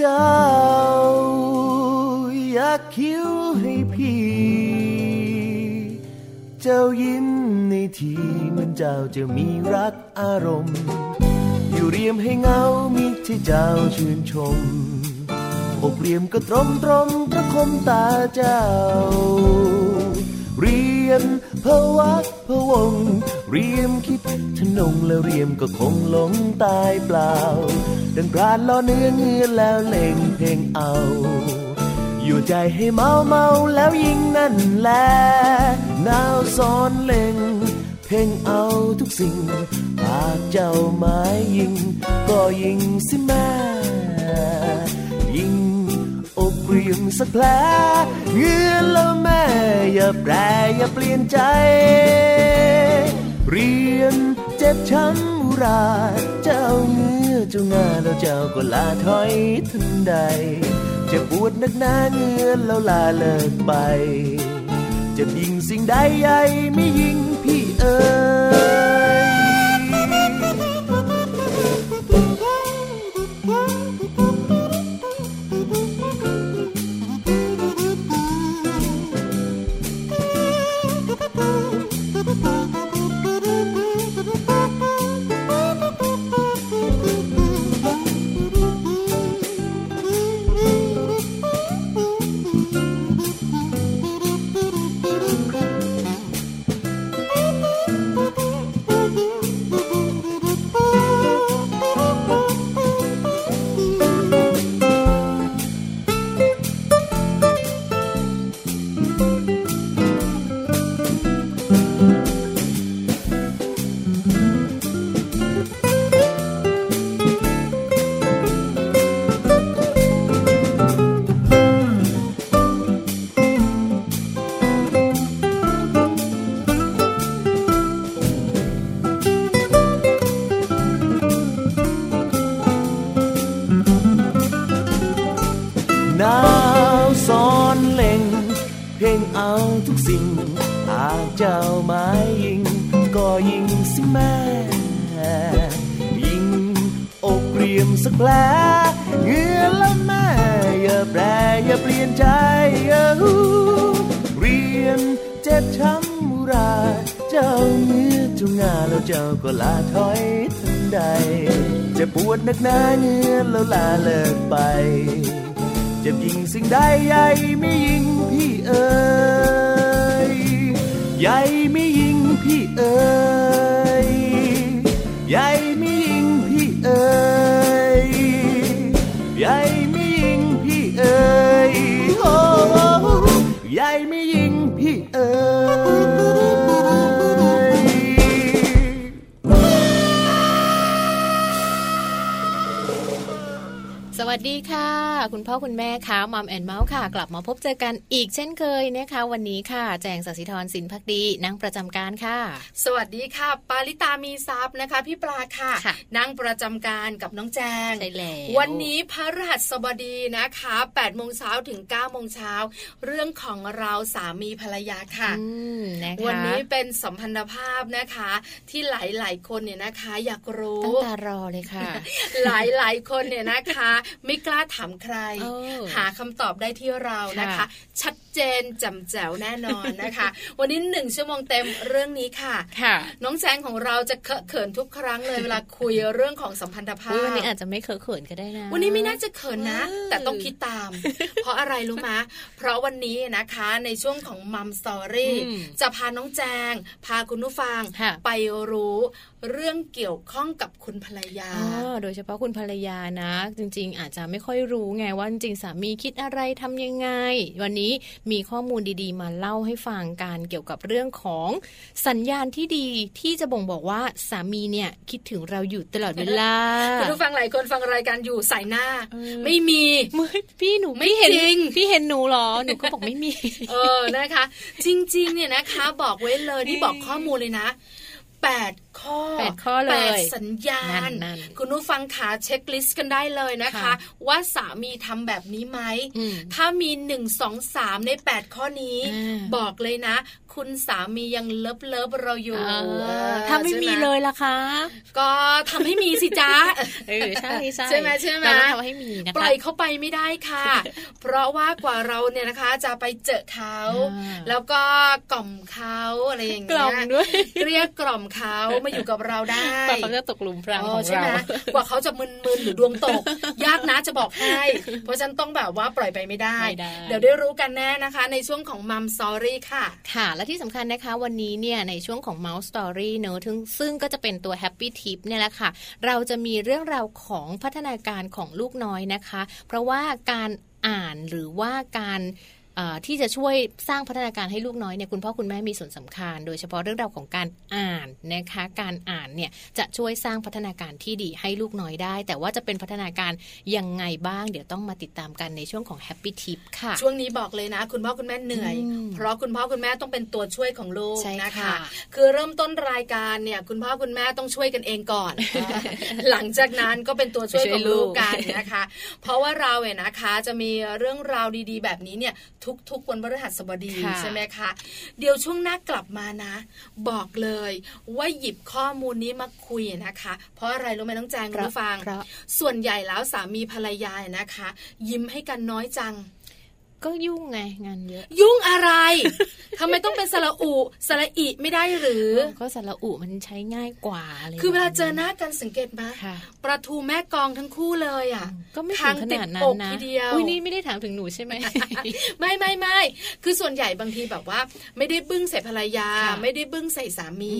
เจ้าอยากคิ้วให้พี่เจ้ายิ้มในทีมันเจ้าจะมีรักอารมณ์อยู่เรียมให้เงามิดที่เจ้าชื่นชมอกเรียมก็ตรมประคมตาเจ้าเรียมพวักพวงเรียมคิดทนงแล้วเรียมก็คงหลงตายเปล่าดังพรานล้อเนื้อเงื้อแล้วเล่งเพลงเอาอยู่ใจให้เมาแล้วยิงนั่นแลนาวซ้อนเล่งเพลงเอาทุกสิ่งหากเจ้าหมายยิงก็ยิงสิแม่ยิงอกเรียมสักแผลเงื้อแล้วแม่อย่าแปรอย่าเปลี่ยนใจเรียนเจ็บช้ำอุราเจ้าเงื้อเจ้างาแล้วเจ้าก็ลาถอยทันใดเจ็บปวดนักหนาเงื้อแล้วลาเลิกไปจะยิงสิ่งใดใหญ่ไม่ยิงพี่เอ๋ยเจ้าไม้ยิงก็ยิงสิแม่ยิงอกเรียมสักแผลเงื้อแล้วแม่อย่าแปรอย่าเปลี่ยนใจเรียนเจ็บช้ำอุราเจ้าเงื้อเจ้างาแล้วเจ้าก็ลาถอยทันใดจะปวดนักหนาเงื้อแล้วลาเลิกไปจะยิงสิ่งใดใหญ่ไม่ยิงพี่เอ๋ยใหญ่ไม่ยิงพี่เอ๋ยใหญ่ไม่ยิงพี่เอ๋ยใหญ่ไม่ยิงพี่เอ๋ยโอ้ใหญ่ไม่ยิงพี่เอ๋ยสวัสดีค่ะคุณพ่อคุณแม่ค่ะมัมแอนด์เมาส์ค่ะกลับมาพบเจอกันอีกเช่นเคยนะคะวันนี้ค่ะแจงศศิธรสินภักดีนั่งประจำการค่ะสวัสดีค่ะปาริตามีซับนะคะพี่ปลาค่ะนั่งประจำการกับน้องแจงใช่แล้ววันนี้พระฤหัสบดีนะคะ8โมงเช้าถึง9โมงเช้าเรื่องของเราสามีภรรยาค่ะวันนี้เป็นสัมพันธภาพนะคะที่หลายๆคนเนี่ยนะคะอยากรู้ตั้งตารอเลยค่ะ หลายๆคนเนี่ยนะคะไม่กล้าถามใครหาคำตอบได้ที่เรานะคะชัดเจนแจ่มแจ๋วแน่นอนนะคะ วันนี้1ชั่วโมงเต็มเรื่องนี้ค่ะ น้องแจงของเราจะเคอะเขินทุกครั้งเลยเวลาคุยเรื่องของสัมพันธภาพวันนี้อาจจะไม่เคอะเขินก็ได้นะวันนี้ไม่น่าจะเขินนะแต่ต้องคิดตาม เพราะอะไรรู้มะเพราะวันนี้นะคะในช่วงของมัมสตอรี่จะพาน้องแจงพาคุณผู้ฟังไปรู้เรื่องเกี่ยวข้องกับคุณภรรยาโดยเฉพาะคุณภรรยานะจริงๆอาจจะไม่ค่อยรู้ไงว่าจริงสามีคิดอะไรทำยังไงวันนี้ มีข้อมูลดีๆมาเล่าให้ฟังการเกี่ยวกับเรื่องของสัญญาณที่ดีที่จะบ่งบอกว่าสามีเนี่ยคิดถึงเราอยู่ตลอดเวลาคุณผู้ฟังหลายคนฟังรายการอยู่สายหน้าไม่มีพี่หนูไม่เห็นพี่เห็นหนูหรอหนูก็บอกไม่มีนะคะจริงๆเนี่ยนะคะบอกไว้เลยนี่บอกข้อมูลเลยนะ8 ข้อเลย8สัญญาณคุณผู้ฟังขาเช็คลิสต์กันได้เลยนะคะว่าสามีทำแบบนี้ไหมถ้ามี1 2 3ใน8ข้อนี้บอกเลยนะคุณสามียังเลิฟเราอยู่ถ้าไม่มีเลยล่ะคะก็ทำให้มีสิจ๊ะใช่ๆใช่มั้ยใช่มั้ยทำให้มีนะคะปล่อยเข้าไปไม่ได้ค่ะเพราะว่ากว่าเราเนี่ยนะคะจะไปเจอเขาแล้วก็กล่อมเขาอะไรอย่างเงี้ยกล่อมด้วยเรียกกล่อมเขามาอยู่กับเราได้กว่าเขาจะตกหลุมพรางของเรากว่าเขาจะมึนๆหรือดวงตกยากนะจะบอกให้เพราะฉันต้องแบบว่าปล่อยไปไม่ได้เดี๋ยวได้รู้กันแน่นะคะในช่วงของมัมสตอรี่ค่ะค่ะและที่สำคัญนะคะวันนี้เนี่ยในช่วงของ Mouth Story เนอะซึ่งก็จะเป็นตัว Happy Tip เนี่ยแหละค่ะเราจะมีเรื่องราวของพัฒนาการของลูกน้อยนะคะเพราะว่าการอ่านหรือว่าการที่จะช่วยสร้างพัฒนาการให้ลูกน้อยเนี่ยคุณพ่อคุณแม่มีส่วนสำคัญโดยเฉพาะเรื่องราวของการอ่านนะคะการอ่านเนี่ยจะช่วยสร้างพัฒนาการที่ดีให้ลูกน้อยได้แต่ว่าจะเป็นพัฒนาการยังไงบ้างเดี๋ยวต้องมาติดตามกันในช่วงของ Happy Tip ค่ะช่วงนี้บอกเลยนะคุณพ่อคุณแม่เหนื่อยเพราะคุณพ่อคุณแม่ต้องเป็นตัวช่วยของลูกนะคะคือเริ่มต้นรายการเนี่ยคุณพ่อคุณแม่ต้องช่วยกันเองก่อน หลังจากนั้นก็เป็นตัวช่วยของลูกกันนะคะเพราะว่าเราเนี่ยนะคะจะมีเรื่องราวดีๆแบบนี้เนี่ยทุกวันพฤหัสบดีใช่ไหมคะเดี๋ยวช่วงหน้ากลับมานะบอกเลยว่าหยิบข้อมูลนี้มาคุยนะคะเพราะอะไรรู้ไหมน้องแจงรู้ฟังส่วนใหญ่แล้วสามีภรรยานะคะยิ้มให้กันน้อยจังก็ยุ่งไงงานเยอะยุ่งอะไร ทำไมต้องเป็นสระอุสระอิไม่ได้หรือก็สระอุมันใช้ง่ายกว่าอะไรคือเวลาเจอหน้ากันสังเกตมั้ยประทูแม่กองทั้งคู่เลยอ่ะก็ไม่ถึงขนาดนั้นนะอุ๊ยนี่ไม่ได้ถามถึงหนูใช่มั้ย ไม่คือส่วนใหญ่บางทีแบบว่าไม่ได้บึ้งใส่ภรรยาไม่ได้บึ้งใส่สามี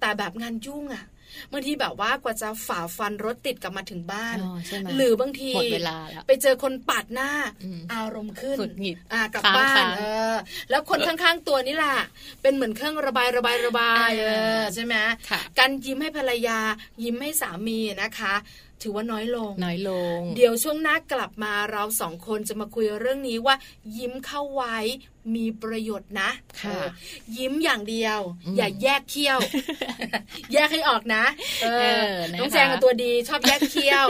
แต่แบบงานยุ่งอ่ะบางทีแบบว่ากว่าจะฝ่าฟันรถติดกลับมาถึงบ้านหรือบางทีไปเจอคนปาดหน้าอารมณ์ขึ้นกลับบ้านแล้วคนข้างๆตัวนี่แหละเป็นเหมือนเครื่องระบายใช่ไหมการยิ้มให้ภรรยายิ้มให้สามีนะคะถือว่าน้อยลงเดี๋ยวช่วงหน้ากลับมาเราสองคนจะมาคุยเรื่องนี้ว่ายิ้มเข้าไว้มีประโยชน์นะยิ้มอย่างเดียวอย่าแยกเขี้ยวแยกให้ออกนะน้องแจงกับตัวดีชอบแยกเขี้ยว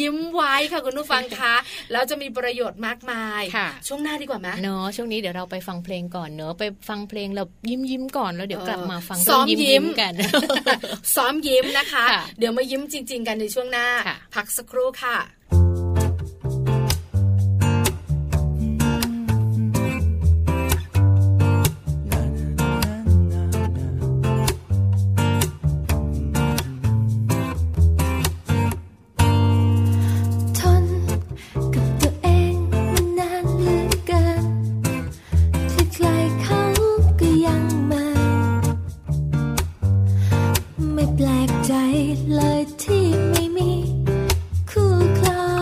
ยิ้มไว้ค่ะคุณผู้ฟังคะแล้วจะมีประโยชน์มากมายช่วงหน้าดีกว่าไหมเนาะช่วงนี้เดี๋ยวเราไปฟังเพลงก่อนเนอะไปฟังเพลงแล้วยิ้มก่อนแล้วเดี๋ยวกลับมาฟังยิ้มกันซ้อมยิ้มนะคะเดี๋ยวมายิ้มจริงๆกันในช่วงหน้าพักสักครู่ค่ะเลยที่ไม่มีคู่ครอง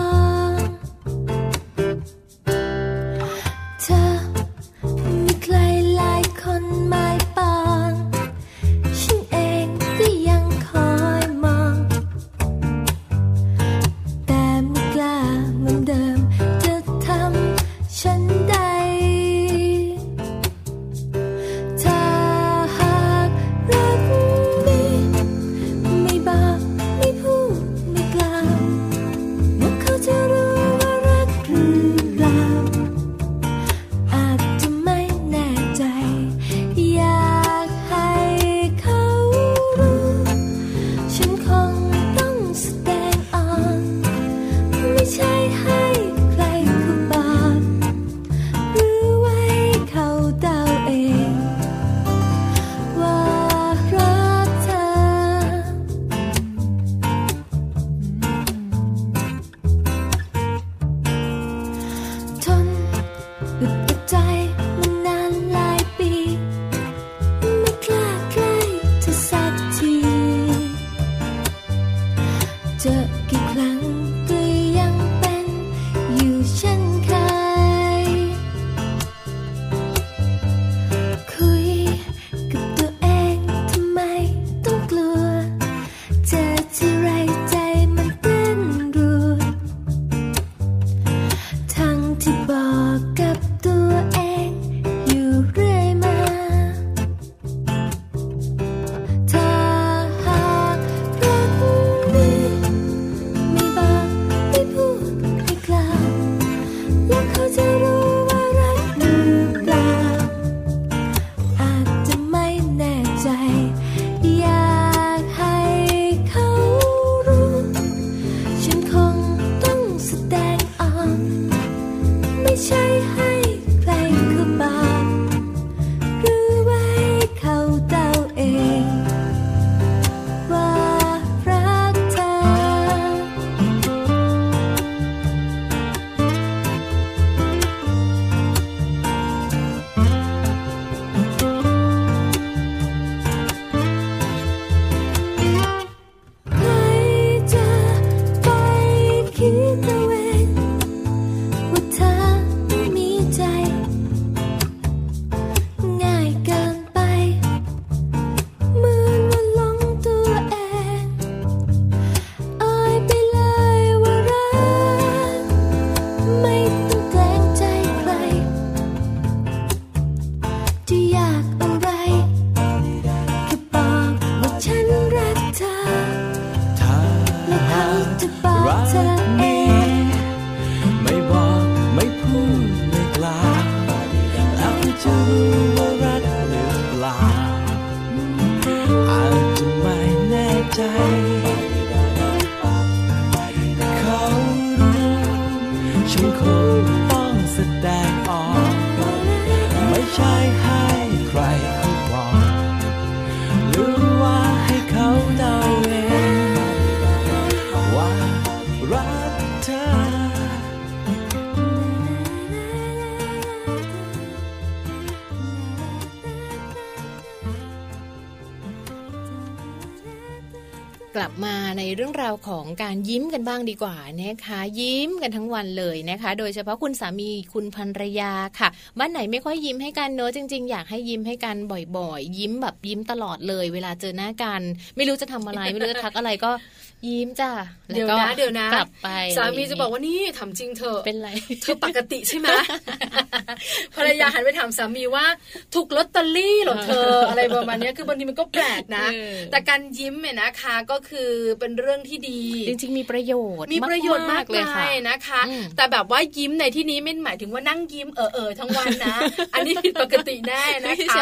ใจเขารู้ฉันคงต้องแสดงออกไม่ใช่ให้ใครเขาบอกหรือว่าให้เขาเดาเองว่ารักเธอกลับมาในเรื่องราวของการยิ้มกันบ้างดีกว่านะคะยิ้มกันทั้งวันเลยนะคะโดยเฉพาะคุณสามีคุณภรรยาค่ะบ้านไหนไม่ค่อยยิ้มให้กันเนอะจริงๆอยากให้ยิ้มให้กันบ่อยๆยิ้มแบบยิ้มตลอดเลยเวลาเจอหน้ากันไม่รู้จะทำอะไร ไม่รู้จะทักอะไรก็ยิ้มจ้ะแล้วก็กลับไปสามีจะบอกว่านี่ทำจริงเธอเป็นไรเธอปกติใช่ไหมภรรยาหันไปถามสามีว่าถูกลอตเตอรี่หรอเธออะไรประมาณนี้คือบางทีมันก็แปลกนะแต่การยิ้มเนี่ยนะคะก็คือเป็นเรื่องที่ดีจริงๆมีประโยชน์มีประโยชน์มากเลยค่ะนะคะแต่แบบว่ายิ้มในที่นี้ไม่หมายถึงว่านั่งยิ้มทั้งวันนะอันนี้ผิดปกติแน่นะคะ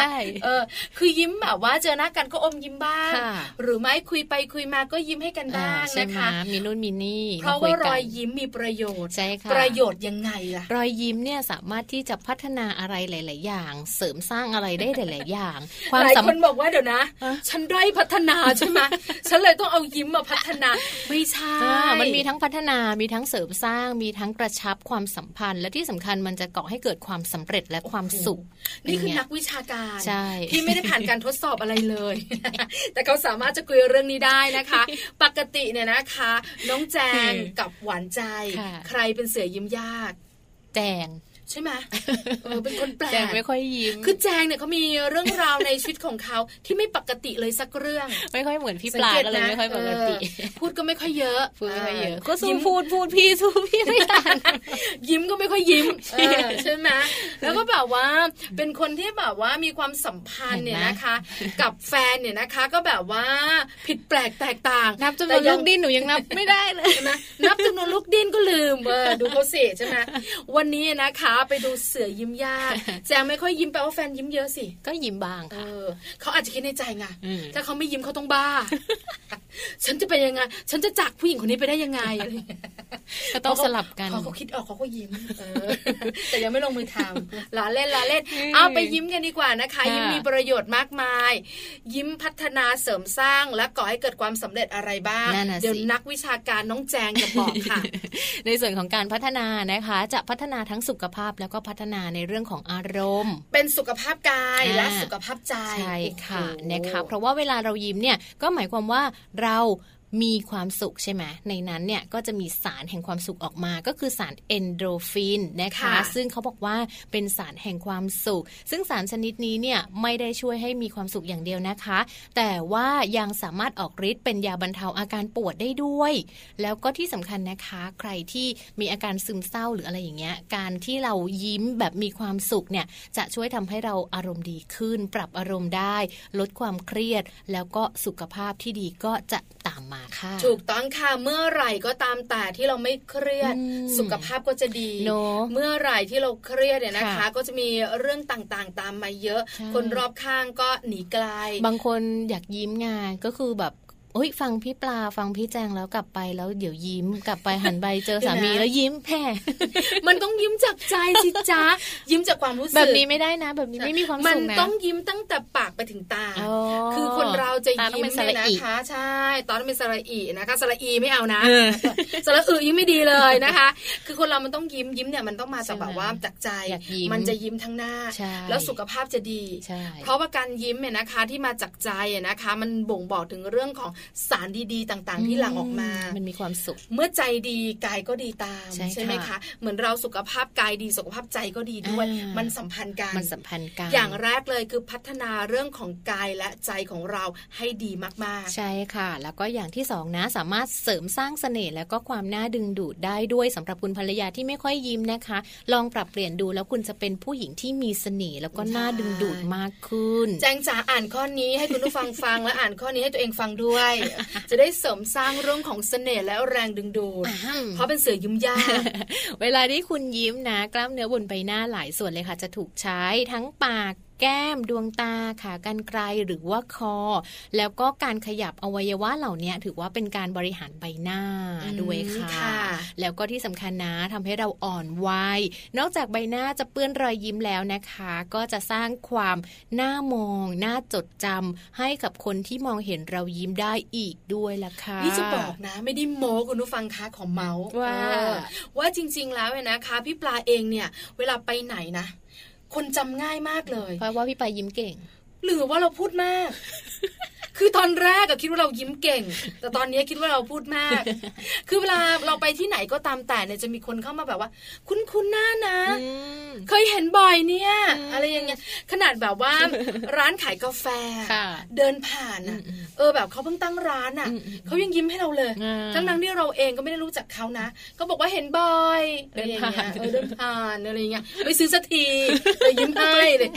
คือยิ้มแบบว่าเจอหน้ากันก็อมยิ้มบ้างหรือไม่คุยไปคุยมาก็ยิ้มให้กันบ้างนะคะมีนู่นมีนี่เพราะว่ารอยยิ้มมีประโยชน์ประโยชน์ยังไงล่ะรอยยิ้มเนี่ยสามารถที่จะพัฒนาอะไรหลายๆอย่างเสริมสร้างอะไรได้หลายๆอย่างหลายคนบอกว่าเดี๋ยวนะฉันด้อยพัฒนาใช่ไหมฉันเลยต้องเอายิ้มมาพัฒนาไม่ใช่มันมีทั้งพัฒนามีทั้งเสริมสร้างมีทั้งกระชับความสัมพันธ์และที่สำคัญมันจะก่อให้เกิดความสำเร็จและความสุขนี่คือนักวิชาการที่ไม่ได้ผ่านการทดสอบอะไรเลย แต่เขาสามารถจะคุยเรื่องนี้ได้นะคะ ปกติเนี่ยนะคะน้องแจง กับหวานใจ ใครเป็นเสือยิ้มยากแจงใช่ไหมเป็นคนแปลกแจงไม่ค่อยยิ้มคือแจงเนี่ยเขามีเรื่องราวในชีวิตของเขาที่ไม่ปกติเลยสักเรื่องไม่ค่อยเหมือนพี่ปลาอะไรไม่ค่อยปกติพูดก็ไม่ค่อยเยอะก็สู้พูดพี่สู้พี่ไม่ทันยิ้มก็ไม่ค่อยยิ้มใช่ไหมแล้วก็แบบว่าเป็นคนที่แบบว่ามีความสัมพันธ์เนี่ยนะคะกับแฟนเนี่ยนะคะก็แบบว่าผิดแปลกแตกต่างนับจำนวนลูกดิ้นหนูยังนับไม่ได้เลยนะนับจำนวนลูกดิ้นก็ลืมดูเขาเสียใช่ไหมวันนี้นะคะไปดูเสือยิ้มยากแจงไม่ค่อยยิ้มแปลว่าแฟนยิ้มเยอะสิก็ยิ้มบ้างค่ะเขาอาจจะคิดในใจไงถ้าเขาไม่ยิ้มเขาต้องบ้า ฉันจะเป็นยังไงฉันจะจากผู้หญิงคนนี้ไปได้ยังไงก็ต้องสลับกันพอเขาคิดออกเขาก็ยิ้มแต่ยังไม่ลงมือทำล้อเล่นเอาไปยิ้มกันดีกว่านะคะยิ้มมีประโยชน์มากมายยิ้มพัฒนาเสริมสร้างและก่อให้เกิดความสำเร็จอะไรบ้างเดี๋ยวนักวิชาการน้องแจงจะบอกค่ะในส่วนของการพัฒนานะคะจะพัฒนาทั้งสุขภาพแล้วก็พัฒนาในเรื่องของอารมณ์เป็นสุขภาพกายและสุขภาพใจใช่ค่ะนะคะเพราะว่าเวลาเรายิ้มเนี่ยก็หมายความว่าเรามีความสุขใช่ไหมในนั้นเนี่ยก็จะมีสารแห่งความสุขออกมาก็คือสารเอนโดรฟินนะคะซึ่งเขาบอกว่าเป็นสารแห่งความสุขซึ่งสารชนิดนี้เนี่ยไม่ได้ช่วยให้มีความสุขอย่างเดียวนะคะแต่ว่ายังสามารถออกฤทธิ์เป็นยาบรรเทาอาการปวดได้ด้วยแล้วก็ที่สำคัญนะคะใครที่มีอาการซึมเศร้าหรืออะไรอย่างเงี้ยการที่เรายิ้มแบบมีความสุขเนี่ยจะช่วยทำให้เราอารมณ์ดีขึ้นปรับอารมณ์ได้ลดความเครียดแล้วก็สุขภาพที่ดีก็จะตามมาถูกต้องค่ะเมื่อไหร่ก็ตามแต่ที่เราไม่เครียดสุขภาพก็จะดีเมื่อไหร่ที่เราเครียดเนี่ยนะคะก็จะมีเรื่องต่างๆตามมาเยอะคนรอบข้างก็หนีไกลบางคนอยากยิ้มไงก็คือแบบฟังพี่ปลาฟังพี่แจงแล้วกลับไปแล้วเดี๋ยวยิ้มกลับไปหันไปเจอสามีแล้วยิ้มแผ่มันต้องยิ้มจากใจสิจ๊ะยิ้มจากความรู้สึกแบบนี้ไม่ได้นะแบบนี้ไม่มีความสุขนะมันต้องยิ้มตั้งแต่ปากไปถึงตาคือคนเราจะยิ้มเนี่ยนะคะใช่ตอนนั้นเป็นสระอีนะคะสระอีไม่เอานะสระอือยิ้มไม่ดีเลยนะคะคือคนเรามันต้องยิ้มเนี่ยมันต้องมาจากแบบว่าจากใจมันจะยิ้มทั้งหน้าแล้วสุขภาพจะดีเพราะว่าการยิ้มเนี่ยนะคะที่มาจากใจนะคะมันบ่งบอกถึงเรื่องของสารดีๆต่างๆที่หลั่งออกมามันมีความสุขเมื่อใจดีกายก็ดีตามใช่ไหมคะเหมือนเราสุขภาพกายดีสุขภาพใจก็ดีด้วยมันสัมพันธ์กันอย่างแรกเลยคือพัฒนาเรื่องของกายและใจของเราให้ดีมากๆใช่ค่ะแล้วก็อย่างที่สองนะสามารถเสริมสร้างเสน่ห์แล้วก็ความน่าดึงดูดได้ด้วยสำหรับคุณภรรยาที่ไม่ค่อยยิ้มนะคะลองปรับเปลี่ยนดูแล้วคุณจะเป็นผู้หญิงที่มีเสน่ห์แล้วก็น่าดึงดูดมากขึ้นแจงจ๋าอ่านข้อนี้ให้คุณผู้ฟังฟังและอ่านข้อนี้ให้ตัวเองฟังด้วยจะได้เสริมสร้างเรื่องของเสน่ห์และแรงดึงดูดเพราะเป็นเสือยิ้มยากเวลาที่คุณยิ้มนะกล้ามเนื้อบนใบหน้าหลายส่วนเลยค่ะจะถูกใช้ทั้งปาก แก้มดวงตาขากรรไกรหรือว่าคอแล้วก็การขยับอวัยวะเหล่านี้ถือว่าเป็นการบริหารใบหน้าด้วยค่ะแล้วก็ที่สำคัญนะทำให้เราอ่อนวัยนอกจากใบหน้าจะเปื้อนรอยยิ้มแล้วนะคะก็จะสร้างความน่ามองน่าจดจำให้กับคนที่มองเห็นเรายิ้มได้อีกด้วยล่ะค่ะนี่จะบอกนะไม่ได้โม้คุณผู้ฟังคะของเมาส์ว่าจริงๆแล้วนะคะพี่ปลาเองเนี่ยเวลาไปไหนนะคนจำง่ายมากเลยเพราะว่าพี่ปลายิ้มเก่งหรือว่าเราพูดมาก คือตอนแรกก็คิดว่าเรายิ้มเก่งแต่ตอนนี้คิดว่าเราพูดมาก คือเวลาเราไปที่ไหนก็ตามแต่เนี่ยจะมีคนเข้ามาแบบว่าคุ้นๆหน้านะเคยเห็นบ่อยเนี่ยอะไรอย่างเงี้ยขนาดแบบว่า ร้านขายกาแฟ เดินผ่านอ่ะแบบเขาเพิ่งตั้งร้านอ่ะเขายังยิ้มให้เราเลยทั้งที่เราเองก็ไม่ได้รู้จักเขานะเขาบอกว่าเห็นบ่อยอะไรอย่างเงี้ยเดินผ่านอะไรอย่างเงี้ยไปซื้อสักทีเลยยิ้มให้เลย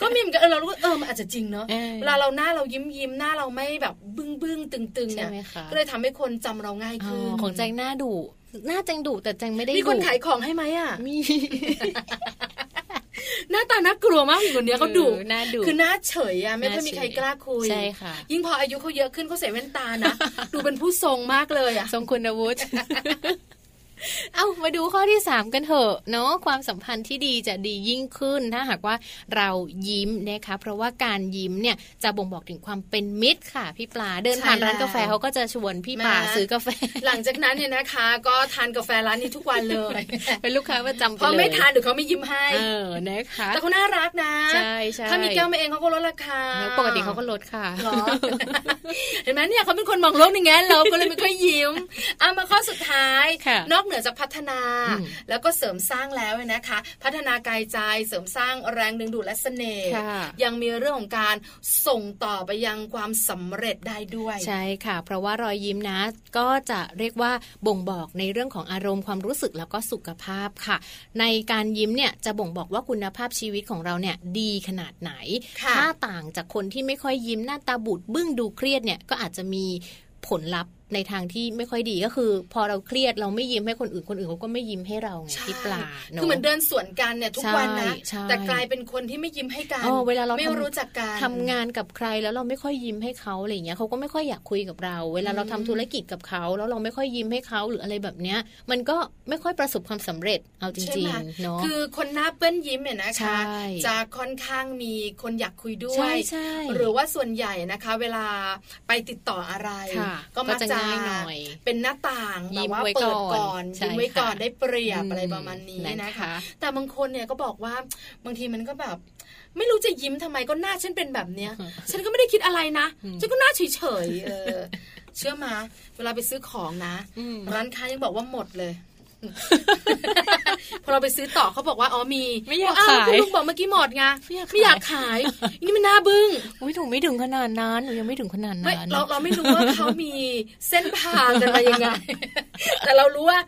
ก็มีเหมือนกันเรารู้ว่ามันอาจจะจริงเนาะเวลาเราหน้าเรายิ้มหน้าเราไม่แบบบึ้งๆตึงๆเนี่ยก็เลยทำให้คนจำเราง่ายขึ้นของแจงหน้าดุหน้าแจงดุแต่แจงไม่ได้ดุมีคนขายของให้ไหมอ่ะมี หน้าตาน่ากลัวมากคนเนี้ยเขาดุคือหน้าเฉยอ่ะไม่ค่อยมีใครกล้าคุยใช่ค่ะยิ่งพออายุเขาเยอะขึ้นเขาใส่แว่นตานะ ดูเป็นผู้ทรงมากเลยอ่ะทรงคุณวุฒิ เอามาดูข้อที่3กันเถอะเนาะความสัมพันธ์ที่ดีจะดียิ่งขึ้นถ้าหากว่าเรายิ้มนะคะเพราะว่าการยิ้มเนี่ยจะบ่งบอกถึงความเป็นมิตรค่ะพี่ปลาเดินผ่านร้านกาแฟเขาก็จะชวนพี่ปลาซื้อกาแฟหลังจากนั้นเนี่ยนะคะก็ทานกาแฟร้านนี้ทุกวันเลยเป็นลูกค้าประจำไปเลยเพราะไม่ทานหรือเขาไม่ยิ้มให้นะคะแต่เขาน่ารักนะใช่ใช่ถ้ามีแก้วมาเองเขาก็ลดราคาปกติเขาก็ลดค่ะเห็นไหมเนี่ยเขาเป็นคนมองโลกในแง่ลบก็เลยไม่ค่อยยิ้มเอามาข้อสุดท้ายนอกเหนือจากพัฒนาแล้วก็เสริมสร้างแล้วนะคะพัฒนากายใจเสริมสร้างแรงดึงดูดและเสน่ห์ยังมีเรื่องของการส่งต่อไปยังความสำเร็จได้ด้วยใช่ค่ะเพราะว่ารอยยิ้มนะก็จะเรียกว่าบ่งบอกในเรื่องของอารมณ์ความรู้สึกแล้วก็สุขภาพค่ะในการยิ้มเนี่ยจะบ่งบอกว่าคุณภาพชีวิตของเราเนี่ยดีขนาดไหนถ้าต่างจากคนที่ไม่ค่อยยิ้มหน้าตาบูดบึ้งดูเครียดเนี่ยก็อาจจะมีผลลัพธ์ในทางที่ไม่ค่อยดีก็คือพอเราเครียดเราไม่ยิ้มให้คนอื่นเขาก็ไม่ยิ้มให้เราไงที่ปลาคือเหมือนเดินสวนกันเนี่ยทุกวันนะแต่กลายเป็นคนที่ไม่ยิ้มให้กันเวลาเราไม่รู้จักกันทำงานกับใครแล้วเราไม่ค่อยยิ้มให้เขาอะไรอย่างเงี้ยเขาก็ไม่ค่อยอยากคุยกับเราเวลาเราทำธุรกิจกับเขาแล้วเราไม่ค่อยยิ้มให้เขาหรืออะไรแบบเนี้ยมันก็ไม่ค่อยประสบความสำเร็จเอาจริงๆเนาะคือคนหน้าเปื้อนยิ้มเนี่ยนะคะจะค่อนข้างมีคนอยากคุยด้วยหรือว่าส่วนใหญ่นะคะเวลาไปติดต่ออะไรก็มักจะเป็นหน้าต่างแบบว่าเปิดก่อนยิ้มไว้ก่อนได้เปรียบอะไรประมาณนี้นะคะแต่บางคนเนี่ยก็บอกว่าบางทีมันก็แบบไม่รู้จะยิ้มทำไมก็หน้าฉันเป็นแบบเนี้ยฉันก็ไม่ได้คิดอะไรนะฉันก็หน้าเฉยๆเชื่อมาเวลาไปซื้อของนะร้านค้ายังบอกว่าหมดเลยพอเราไปซื้อต่อเขาบอกว่าอ๋อมีไม่อยากขายคุณลุงบอกเมื่อกี้หมดไงไม่อยากขายนี่มันน่าบึ้งอุ้ยถูกไม่ถึงขนาดนั้นหนูยังไม่ถึงขนาดนั้นเราไม่รู้ว่าเขามีเส้นทางกันมายังไงแต่เรารู้ว่า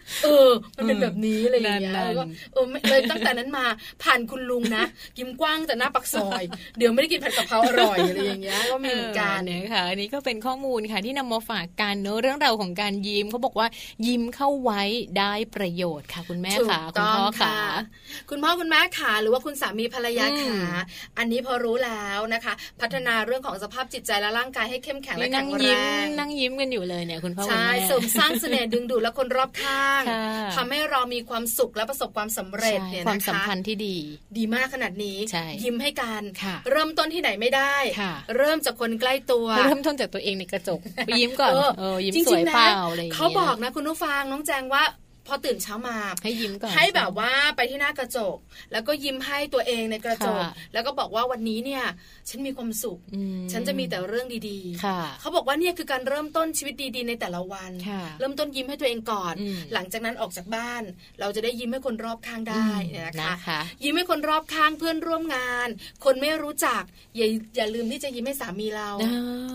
มันเป็นแบบนี้อะไรอย่างเงี้ยแล้วก็เลยตั้งแต่นั้นมาผ่านคุณลุงนะยิ้มกว้างแต่หน้าปักซอยเดี๋ยวไม่ได้กินผัดกะเพราอร่อยอะไรอย่างเงี้ยก็มีเหมือนกันนะคะอันนี้ก็เป็นข้อมูลค่ะที่นำมาฝากกันเนอะเรื่องราวของการยิ้มเขาบอกว่ายิ้มเข้าไว้ได้ประโยชน์ค่ะคุณแม่ค่ะคุณพ่อค่ะคุณพ่อคุณแม่ค่ะหรือว่าคุณสามีภรรยาค่ะอันนี้พอรู้แล้วนะคะพัฒนาเรื่องของสภาพจิตใจและร่างกายให้เข้มแข็งและแข็งแรงนั่งยิ้มกันอยู่เลยเนี่ยคุณพ่อคุณแม่ใช่เสริมสร้างเสน่ห์ดึงดูดและคนรอบข้างทำให้เรามีความสุขและประสบความสำเร็จเนี่ยนะคะความสัมพันธ์ที่ดีมากขนาดนี้ยิ้มให้กันเริ่มต้นที่ไหนไม่ได้เริ่มจากคนใกล้ตัวเริ่มต้นจากตัวเองในกระจกยิ้มก่อนยิ้มสวยเปล่าอะไรเขาบอกนะคุณผู้ฟังน้องแจงว่าพอตื่นเช้ามาให้ยิ้มก่อนให้แบบว่าไปที่หน้ากระจกแล้วก็ยิ้มให้ตัวเองในกระจกแล้วก็บอกว่าวันนี้เนี่ยฉันมีความสุขฉันจะมีแต่เรื่องดีๆเขาบอกว่าเนี่ยคือการเริ่มต้นชีวิตดีๆในแต่ละวันเริ่มต้นยิ้มให้ตัวเองก่อนหลังจากนั้นออกจากบ้านเราจะได้ยิ้มให้คนรอบข้างได้นะคะยิ้มให้คนรอบข้างเพื่อนร่วมงานคนไม่รู้จักอย่าลืมที่จะยิ้มให้สามีเรา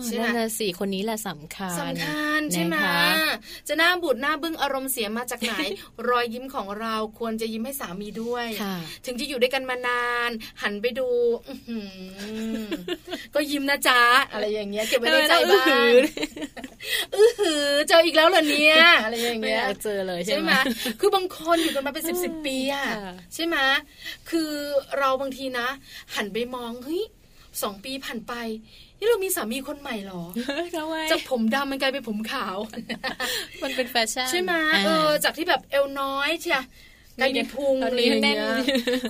ใช่ไหมสี่คนนี้แหละสำคัญใช่ไหมจะหน้าบูดหน้าบึ้งอารมณ์เสียมาจากไหนรอยยิ้มของเราควรจะยิ้มให้สามีด้วยถึงจะอยู่ด้วยกันมานานหันไปดูก็ยิ้มนะจ๊ะอะไรอย่างเงี้ยเก็บไว้ในใจบ้าง หือเจออีกแล้วเหรอเนี่ยอะไรอย่างเงี้ยเจอเลยใช่ไหมคือบางคนอยู่กันมาเป็น10 ปีอ่ะใช่ไหมคือเราบางทีนะหันไปมองเฮ้ย2 ปีผ่านไปนี่เรามีสามีคนใหม่หรอจากผมดำมันกลายเป็นผมขาวมันเป็นแฟชั่นใช่ไหมจากที่แบบเอวน้อยใช่กลายเป็นพุงอะไรอย่างเงี้ย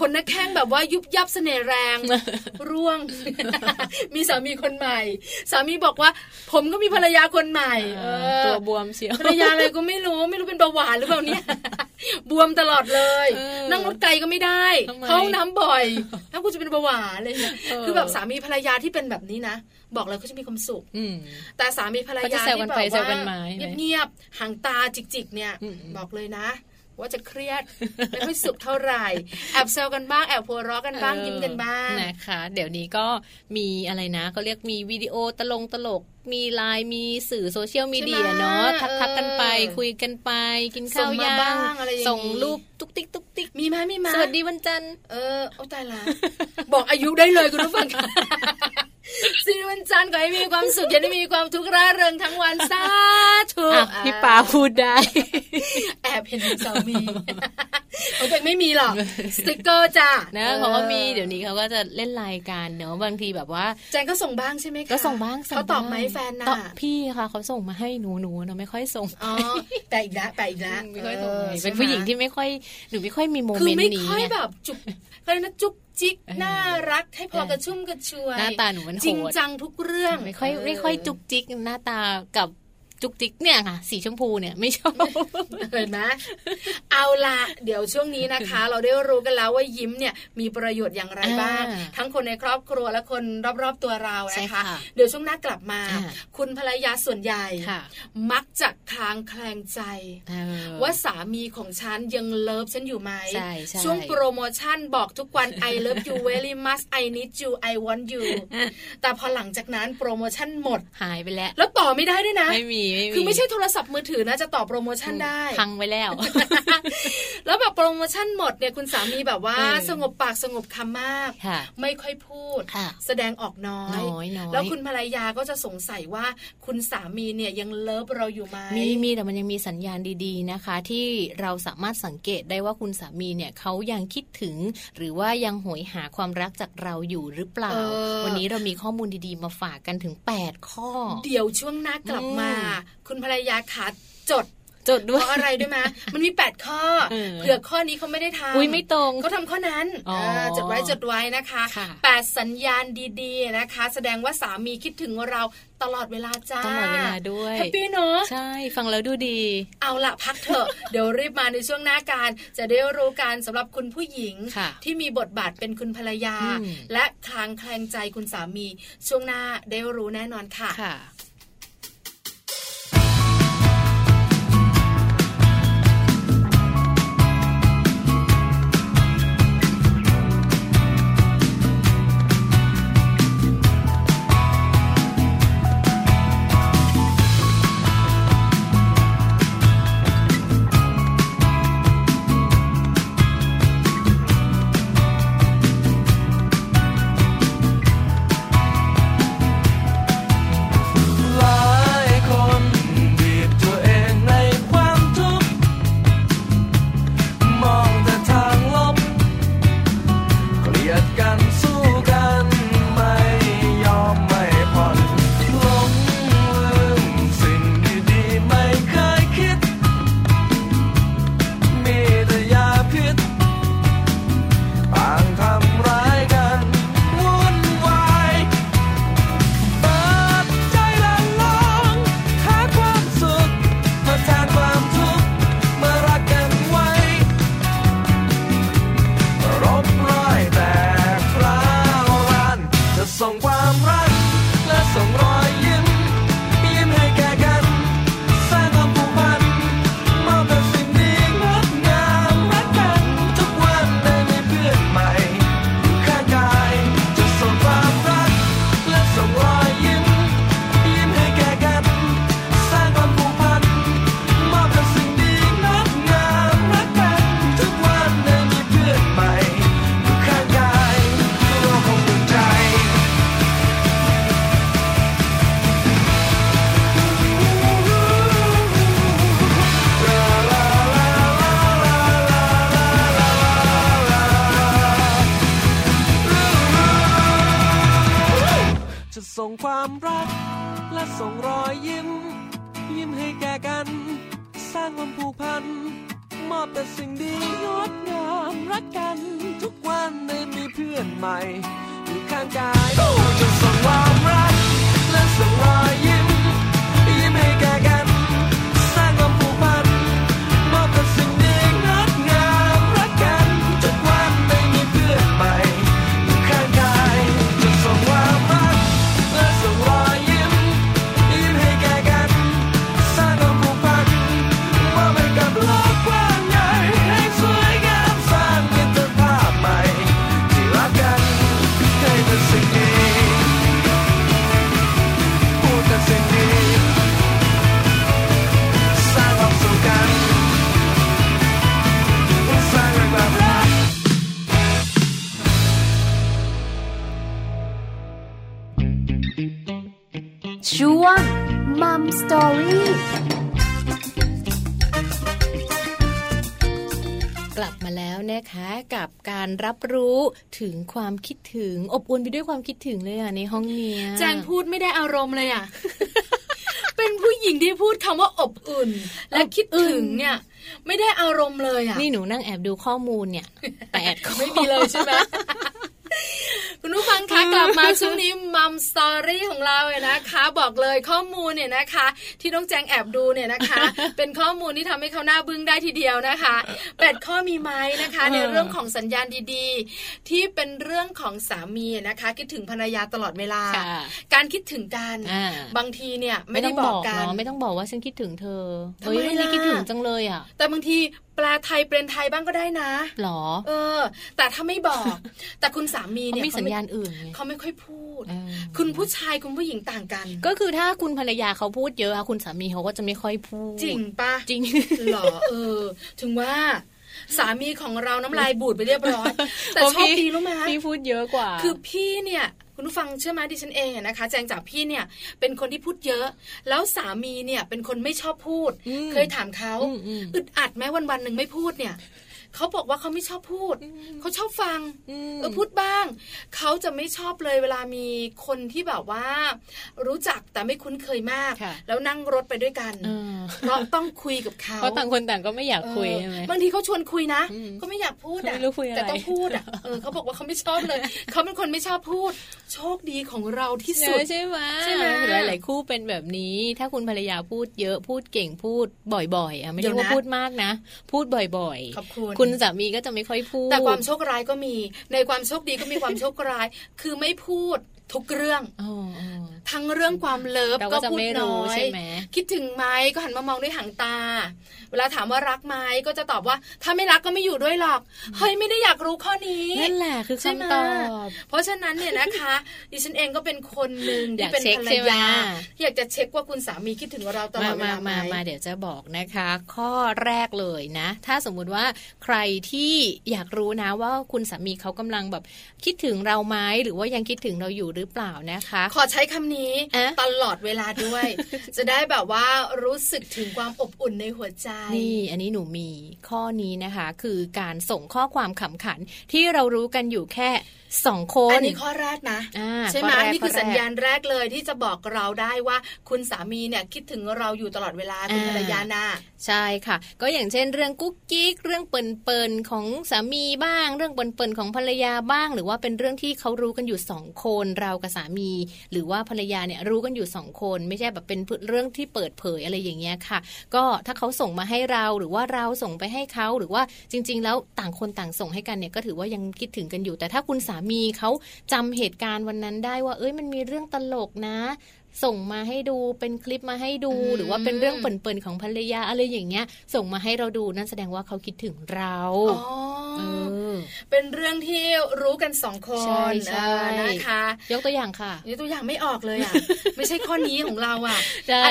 คนหน้าแข้งแบบว่ายุบยับเสน่ห์แรงร่วงมีสามีคนใหม่สามีบอกว่าผมก็มีภรรยาคนใหม่ตัวบวมเสียวภรรยาอะไรก็ไม่รู้เป็นเบาหวานหรือเปล่าเนี่ยบวมตลอดเลยนั่งรถไกลก็ไม่ได้เข้าน้ำบ่อยแล้วกูจะเป็นเบาหวานเลยคือแบบสามีภรรยาที่เป็นแบบนี้นะบอกเลยเขาจะมีความสุขแต่สามีภรรยาที่แบบว่าเงียบๆห่างตาจิกๆเนี่ยบอกเลยนะว่าจะเครียดไม่ค่อยสุขเท่าไหร่แอบแซวกันบ้างแอบหัวเราะกันบ้างยิ้มกันบ้างนะคะเดี๋ยวนี้ก็มีอะไรนะเขาเรียกมีวิดีโอตลกมีไลน์มีสื่อโซเชียลมีเดียเนาะทักกันไปคุยกันไปกินข้าวย่างส่งรูปตุ๊กติ๊กมีมาสวัสดีวันจันทร์โอ้ตายละบอกอายุได้เลยคุณผู้ฟังสิวันจันทร์ก็ให้มีความสุขอย่าได้มีความทุกข์ร่าเริงทั้งวันสาธุพี่ปาพูดได้แอบเห็นสามีเขาแต่ไม่มีหรอกสติ๊กเกอร์จ้ะนะเขาก็มีเดี๋ยวนี้เขาก็จะเล่นรายการเนาะบางทีแบบว่าแจงก็ส่งบ้างใช่ไหมคะก็ส่งบ้างเขาตอบไหมแฟนน่ะพี่ค่ะเขาส่งมาให้หนูเนาะไม่ค่อยส่งแต่อีกละไม่ค่อยส่งเป็นผู้หญิงที่ไม่ค่อยหนูไม่ค่อยมีโมเมนต์นี้คือไม่ค่อยแบบจุ๊บอะไรนะจุ๊บจิกน่ารักให้พอกระชุ่มกระชวยหน้าตาหนูมันโหดจริงจังทุกเรื่องไม่ค่อยจุกจิกหน้าตากับจุกจิกเนี่ยค่ะสีชมพูเนี่ยไม่ชอบเห็นไหมเอาละเดี๋ยวช่วงนี้นะคะเราได้รู้กันแล้วว่ายิ้มเนี่ยมีประโยชน์อย่างไรบ้างทั้งคนในครอบครัวและคนรอบๆตัวเรานะคะเดี๋ยวช่วงหน้ากลับมาคุณภรรยาส่วนใหญ่มักจะคลางแคลงใจว่าสามีของฉันยังเลิฟฉันอยู่ไหมช่วงโปรโมชั่นบอกทุกวัน I love you very much I need you I want you แต่พอหลังจากนั้นโปรโมชั่นหมดหายไปแล้วแล้วต่อไม่ได้ด้วยนะคือไม่ใช่โทรศัพท์มือถือนะจะต่อโปรโมชั่นได้พังไว้แล้ว แล้วแบบโปรโมชั่นหมดเนี่ยคุณสามีแบบว่าสงบปากสงบคำมากไม่ค่อยพูดแสดงออกน้อยแล้วคุณภรรยาก็จะสงสัยว่าคุณสามีเนี่ยยังเลิฟเราอยู่ไหมมีแต่มันยังมีสัญญาณดีๆนะคะที่เราสามารถสังเกตได้ว่าคุณสามีเนี่ยเขายังคิดถึงหรือว่ายังโหยหาความรักจากเราอยู่หรือเปล่าวันนี้เรามีข้อมูลดีๆมาฝากกันถึง8 ข้อเดี๋ยวช่วงหน้ากลับมาคุณภรรยาขาจดด้วยเพราะอะไรด้วยมะมันมี8 ข้อเผื่อข้อนี้เขาไม่ได้ทำอุ้ยไม่ตรงเขาทำข้อนั้นจดไว้นะคะ8 สัญญาณดีๆนะคะแสดงว่าสามีคิดถึงเราตลอดเวลาจ้าตลอดเวลาด้วยแฮปปี้เนาะใช่ฟังแล้วดูดีเอาละพักเถอะ เดี๋ยวรีบมาในช่วงหน้าการจะได้รู้การสำหรับคุณผู้หญิงที่มีบทบาทเป็นคุณภรรยาและคลางแคลงใจคุณสามีช่วงหน้าได้รู้แน่นอนค่ะ ความรักและส่งรอยยิ้มยิ้มให้แก่กันสร้างความผูกพันมอบแต่สิ่งดีงดงามรักกันทุกวันได้มีเพื่อนใหม่อยู่ข้างกายจะส่งความรักและส่งรอยยิ้มยิ้มให้แก่กันสร้างความผูกพันมอบแต่สิ่งดีงดงามรักกันทุกวันได้มีเพื่อนใหม่อยู่ข้างกายจะส่งความรักและส่งรอยยิ้มยิ้มให้แก่กันสร้างความผูกพันมอบให้กับโลกกว้างใหญ่ให้สวยงามสร้างมิตรภาพใหม่ที่รักกันให้เป็นสิ่งดีช่วง Mom Story กลับมาแล้วนะคะกับการรับรู้ถึงความคิดถึงอบอุ่นไปด้วยความคิดถึงเลยอ่ะในห้องนี้แจงพูดไม่ได้อารมณ์เลยอ่ะ เป็นผู้หญิงที่พูดคำว่าอบอุ่นและคิดถึงเนี่ยไม่ได้อารมณ์เลยอ่ะนี่หนูนั่งแอบดูข้อมูลเนี่ย8 ข้อ ไม่มีเลยใช่ไหม คุณผู้ฟังคะกลับมาช่วงนี้มัมสตอรี่ของเราเลยนะคะบอกเลยข้อมูลเนี่ยนะคะที่น้องแจงแอบดูเนี่ยนะคะ เป็นข้อมูลที่ทำให้เขาหน้าบึ้งได้ทีเดียวนะคะ8 ข้อมีไหมนะคะในเรื่องของสัญญาณดีๆที่เป็นเรื่องของสามีนะคะคิดถึงภรรยาตลอดเวลาการคิดถึงกันบางทีเนี่ยไม่ได้บอกกันไม่ต้องบอกว่าฉันคิดถึงเธอเฮ้ยไม่ได้คิดถึงจังเลยอ่ะแต่บางทีแปลไทยเป็นไทยบ้างก็ได้นะหรอแต่ถ้าไม่บอกแต่คุณสามีเนี่ยมีสัญญาณอื่นเขาไม่ค่อยพูดคุณผู้ชายคุณผู้หญิงต่างกันก็คือถ้าคุณภรรยาเขาพูดเยอะคุณสามีเขาก็จะไม่ค่อยพูดจริงปะจริงหรอถึงว่าสามีของเราน้ำลายบูดไปเรียบร้อยแต่ชอบดีรู้ไหมพี่พูดเยอะกว่าคือพี่เนี่ยคุณผู้ฟังเชื่อไหมดิฉันเองนะคะแจงจากพี่เนี่ยเป็นคนที่พูดเยอะแล้วสามีเนี่ยเป็นคนไม่ชอบพูดเคยถามเขาอึดอัดไหมวันๆหนึ่งไม่พูดเนี่ยเขาบอกว่าเขาไม่ชอบพูดเขาชอบฟังพูดบ้างเขาจะไม่ชอบเลยเวลามีคนที่แบบว่ารู้จักแต่ไม่คุ้นเคยมากแล้วนั่งรถไปด้วยกันเพราะต้องคุยกับเขาเพราะต่างคนต่างก็ไม่อยากคุยใช่ไหมบางทีเขาชวนคุยนะก็ไม่อยากพูดอ่ะแต่ต้องพูดอ่ะเขาบอกว่าเขาไม่ชอบเลยเขาเป็นคนไม่ชอบพูดโชคดีของเราที่สุดใช่ไหมใช่ไหมหลายๆคู่เป็นแบบนี้ถ้าคุณภรรยาพูดเยอะพูดเก่งพูดบ่อยๆอ่ะไม่ใช่ว่าพูดมากนะพูดบ่อยๆขอบคุณคุณสามีก็จะไม่ค่อยพูดแต่ความโชคร้ายก็มีในความโชคดีก็มีความโชคร้ายคือไม่พูดทุกเรื่องทั้งเรื่องความเลิฟก็พูดน้อยคิดถึงไหมก็หันมามองด้วยหางตาเวลาถามว่ารักไหมก็จะตอบว่าถ้าไม่รักก็ไม่อยู่ด้วยหรอกเฮ้ยไม่ได้อยากรู้ข้อนี้นั่นแหละคือคำตอบเพราะฉะนั้นเนี่ยนะคะดิฉันเองก็เป็นคนหนึ่งที่เป็นภรรยาอยากจะเช็คว่าคุณสามีคิดถึงเราตลอดเวลาไหมมาเดี๋ยวจะบอกนะคะข้อแรกเลยนะถ้าสมมติว่าใครที่อยากรู้นะว่าคุณสามีเขากำลังแบบคิดถึงเราไหมหรือว่ายังคิดถึงเราอยู่หรือเปล่านะคะขอใช้คำนี้ตลอดเวลาด้วย จะได้แบบว่ารู้สึกถึงความอบอุ่นในหัวใจนี่อันนี้หนูมีข้อนี้นะคะคือการส่งข้อความขำขันที่เรารู้กันอยู่แค่2คนอันนี้ข้อแรกนะใช่ไหมนี่คือสัญญาณแรกเลยที่จะบอกเราได้ว่าคุณสามีเนี่ยคิดถึงเราอยู่ตลอดเวลาเป็นภรรยานะใช่ค่ะก็อย่างเช่นเรื่องกุ๊กกิ๊กเรื่องเปิ่นของสามีบ้างเรื่องเปิ่นของภรรยาบ้างหรือว่าเป็นเรื่องที่เขารู้กันอยู่2คนเรากับสามีหรือว่าภรรยาเนี่ยรู้กันอยู่2คนไม่ใช่แบบเป็นเรื่องที่เปิดเผยอะไรอย่างเงี้ยค่ะก็ถ้าเขาส่งมาให้เราหรือว่าเราส่งไปให้เขาหรือว่าจริงๆแล้วต่างคนต่างส่งให้กันเนี่ยก็ถือว่ายังคิดถึงกันอยู่แต่ถ้าคุณสามีเขาจำเหตุการณ์วันนั้นได้ว่าเอ้ยมันมีเรื่องตลกนะส่งมาให้ดูเป็นคลิปมาให้ดูหรือว่าเป็นเรื่องเปิ่นๆของภรรยาอะไรอย่างเงี้ยส่งมาให้เราดูนั่นแสดงว่าเขาคิดถึงเราเป็นเรื่องที่รู้กัน2คนนะคะยกตัวอย่างค่ะยกตัวอย่างไม่ออกเลยอ่ะ ไม่ใช่ข้อนี้ของเราอ่ะ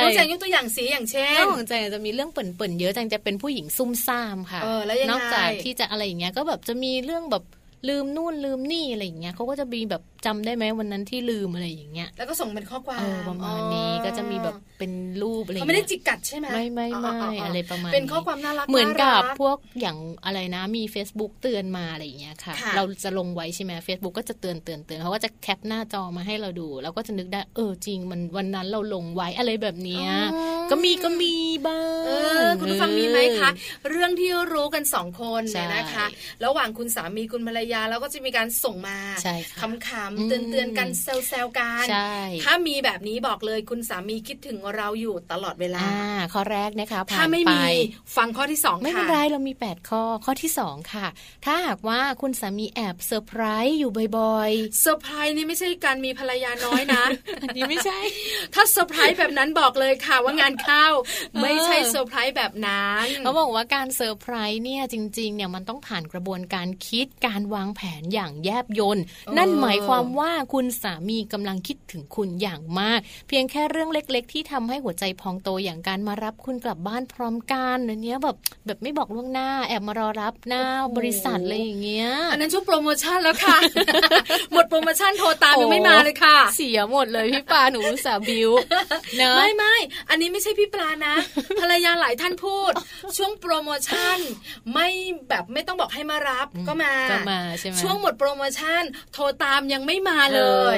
น้องแจงยกตัวอย่างสีอย่างเช่นน้องแจงจะมีเรื่องเปิ่นๆเยอะแจงจะเป็นผู้หญิงซุ่มซ่ามค่ะนอกจากที่จะอะไรอย่างเงี้ยก็แบบจะมีเรื่องแบบ ลืมนู่นลืมนี่อะไรอย่างเงี้ยเขาก็จะมีแบบจำได้ไหมวันนั้นที่ลืมอะไรอย่างเงี้ยแล้วก็ส่งเป็นข้อความประมาณนี้ก็จะมีแบบเป็นรูปอะไรไม่ได้จิกกัดใช่ไหมไม่อะไรประมาณเป็นข้อความน่ารักเหมือนกับพวกอย่างอะไรนะมี Facebook เตือนมาอะไรอย่างเงี้ยค่ะเราจะลงไว้ใช่ไหม Facebook ก็จะเตือนเขาก็จะแคปหน้าจอมาให้เราดูแล้วก็จะนึกได้จริงมันวันนั้นเราลงไว้อะไรแบบเนี้ยก็มีบ้างคุณฟังมีไหมคะเรื่องที่รู้กัน2คนเนี่ยนะคะระหว่างคุณสามีคุณภรรยาแล้วก็จะมีการส่งมาคำๆเตือนกันแซวๆกันถ้ามีแบบนี้บอกเลยคุณสามีคิดถึงเราอยู่ตลอดเวลาข้อแรกนะคะถ้าไม่มีฟังข้อที่2ค่ะไม่เป็นไรเรามี8ข้อข้อที่2ค่ะถ้าหากว่าคุณสามีแอบเซอร์ไพรส์อยู่บ่อยๆเซอร์ไพรส์นี่ไม่ใช่การมีภรรยาน้อยนะ อันนี้ไม่ใช่ถ้าเซอร์ไพรส์แบบนั้นบอกเลยค่ะว่างานเข้าไม่ใช่เซอร์ไพรส์แบบนั้นเขาบอกว่าการเซอร์ไพรส์เนี่ยจริงๆเนี่ยมันต้องผ่านกระบวนการคิดการวางแผนอย่างแยบยลนั่นหมายความว่าคุณสามีกำลังคิดถึงคุณอย่างมากเพียงแค่เรื่องเล็กๆที่ทำให้หัวใจพองโตอย่างการมารับคุณกลับบ้านพร้อมกันอันนี้แบบไม่บอกล่วงหน้าแอบมารอรับหน้าบริษัทอะไรอย่างเงี้ยอันนั้นช่วงโปรโมชั่นแล้วค่ะ หมดโปรโมชั่นโทรตามยังไม่มาเลยค่ะเสียหมดเลยพี่ปลาหนูสาบิวเนอะไม่อันนี้ไม่ใช่พี่ปลานะภรรยาหลายท่านพูดช่วงโปรโมชั่นไม่แบบไม่ต้องบอกให้มารับก็มาใช่ไหมช่วงหมดโปรโมชั่นโทรตามยังไม่มาเลย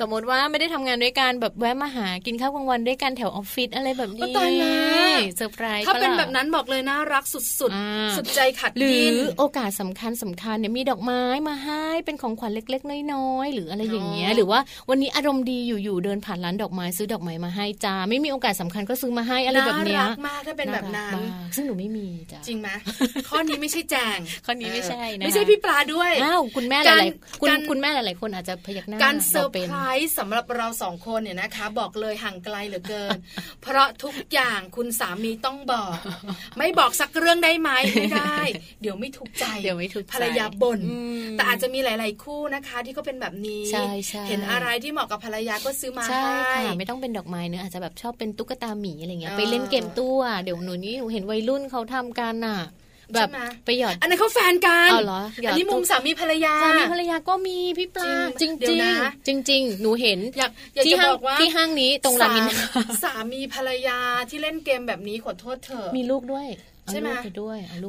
สมมติว่าไม่ได้ทำงานด้วยกันแบบแวะมาหากินข้าวกลางวันด้วยกันแถวออฟฟิศอะไรแบบนี้เซอร์ไพรส์ถ้าเป็นแบบนั้นบอกเลยน่ารักสุดๆสุดใจขัดดิ้นหรือโอกาสสำคัญเนี่ยมีดอกไม้มาให้เป็นของขวัญเล็กๆน้อยๆหรืออะไรอย่างเงี้ยหรือว่าวันนี้อารมณ์ดีอยู่ๆเดินผ่านร้านดอกไม้ซื้อดอกไม้มาให้จ้าไม่มีโอกาสสำคัญก็ซื้อมาให้อะไรแบบเนี้ยน่ารักมากถ้าเป็นแบบนั้นซึ่งหนูไม่มีจ้าจริงไหมข้อนี้ไม่ใช่แจงข้อนี้ไม่ใช่นะไม่ใช่พี่ปลาด้วยอ้าวคุณแม่หลายคุณแม่หลายคนอาจจะพยักหน้าการเซอร์ไพรส์สำหรับเราสองคนเนี่ยนะคะบอกเลยห่างไกลเหลือเกินเพราะทุกอย่างคุณสามีต้องบอกไม่บอกสักเรื่องได้ไหมไม่ได้เดี๋ยวไม่ถูกใจภรรยาบ่นแต่อาจจะมีหลายๆคู่นะคะที่ก็เป็นแบบนี้เห็นอะไรที่เหมาะกับภรรยาก็ซื้อมาให้ไม่ต้องเป็นดอกไม้เนื้ออาจจะแบบชอบเป็นตุ๊กตาหมีอะไรเงี้ยไปเล่นเกมตัวเดี๋ยวหนูเห็นวัยรุ่นเขาทำกันอ่ะแบบไปหยอดอันนั้นเขาแฟนกันอ๋อเหรออันนี้มุมสามีภรรยาก็มีพี่ปลาจริงจริงจริงหนูเห็นอยากจะบอกว่าที่ห้างนี้ตรงร้านนี้สามีภรรยาที่เล่นเกมแบบนี้ขอโทษเถอะมีลูกด้วยใช่ไหม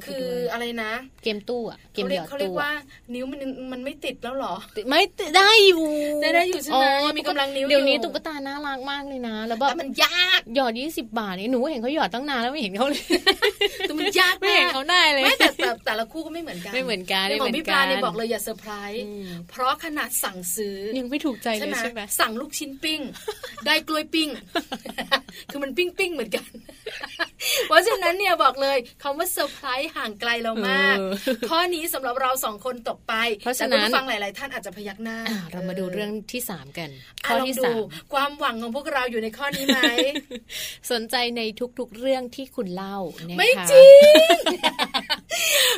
คืออะไรนะเกมตู้อ่ะเกมหยอดตู้เขาเรียกว่านิ้วมันไม่ติดแล้วหรอไม่ได้อยู่ใช่ไหมมีกำลังนิ้วเดี๋ยวนี้ตุ๊กตาน่ารักมากเลยนะแล้วแบบมันยากหยอด20 บาทนี่หนูเห็นเขาหยอดตั้งนานแล้วไม่เห็นเขาเลยแต่มันยากไม่เห็นเขาได้เลยไม่แต่ละคู่ก็ไม่เหมือนกันของพี่ปลาเนี่ยบอกเลยอย่าเซอร์ไพรส์เพราะขนาดสั่งซื้อยังไม่ถูกใจเลยใช่ไหมสั่งลูกชิ้นปิ้งได้กล้วยปิ้งคือมันปิ้งเหมือนกันเพราะฉะนั้นเนี่ยบอกเลยคำว่าเซอร์ไพรส์ห่างไกลเรามากข้อนี้สำหรับเรา2คนตกไปเพราะฉะนั้นฟังหลายๆท่านอาจจะพยักหน้าเรามาดูเรื่องที่3กันข้อที่3ความหวังของพวกเราอยู่ในข้อนี้ไหม สนใจในทุกๆเรื่องที่คุณเล่าไม่จริง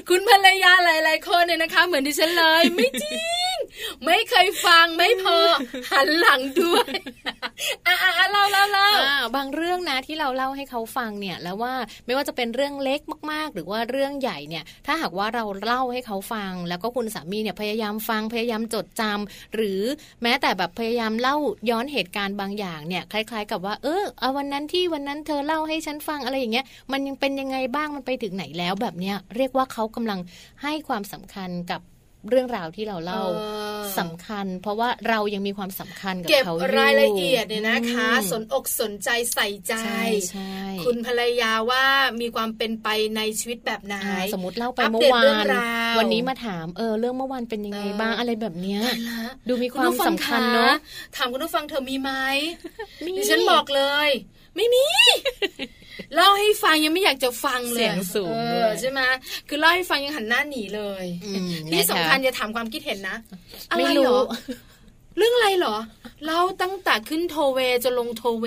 คุณภรรยาหลายๆคนเนี่ยนะคะเหมือนดิฉันเลยไม่จริงไม่เคยฟังไม่พอหันหลังด้วยเล่าบางเรื่องนะที่เราเล่าให้เขาฟังเนี่ยแล้วว่าไม่ว่าจะเป็นเรื่องเล็กมากๆหรือว่าเรื่องใหญ่เนี่ยถ้าหากว่าเราเล่าให้เขาฟังแล้วก็คุณสามีเนี่ยพยายามฟังพยายามจดจำหรือแม้แต่แบบพยายามเล่าย้อนเหตุการณ์บางอย่างเนี่ยคล้ายๆกับว่าเอาวันนั้นเธอเล่าให้ฉันฟังอะไรอย่างเงี้ยมันยังเป็นยังไงบ้างมันไปถึงไหนแล้วแบบเนี้ยเรียกว่าเขากำลังให้ความสำคัญกับเรื่องราวที่เราเล่าสำคัญเพราะว่าเรายังมีความสำคัญกับเขาอยู่เก็บรายละเอียดเนี่ยนะคะสนอกสนใจใส่ใจคุณภรรยาว่ามีความเป็นไปในชีวิตแบบไหนสมมติเล่าไปเมื่อวานวันนี้มาถามเรื่องเมื่อวานเป็นยังไงบ้างอะไรแบบเนี้ยดูมีความสำคัญเนาะถามคุณผู้ฟังเธอมีไหมดิฉันบอกเลยไม่มี เล่าให้ฟังยังไม่อยากจะฟังเลยเสียงสูงใช่ไหมคือเล่าให้ฟังยังหันหน้าหนีเลยที่สำคัญอย่าถามความคิดเห็นนะไม่รู้เรื่องอะไรหรอเล่าตั้งแต่ขึ้นโทเวจะลงโทเว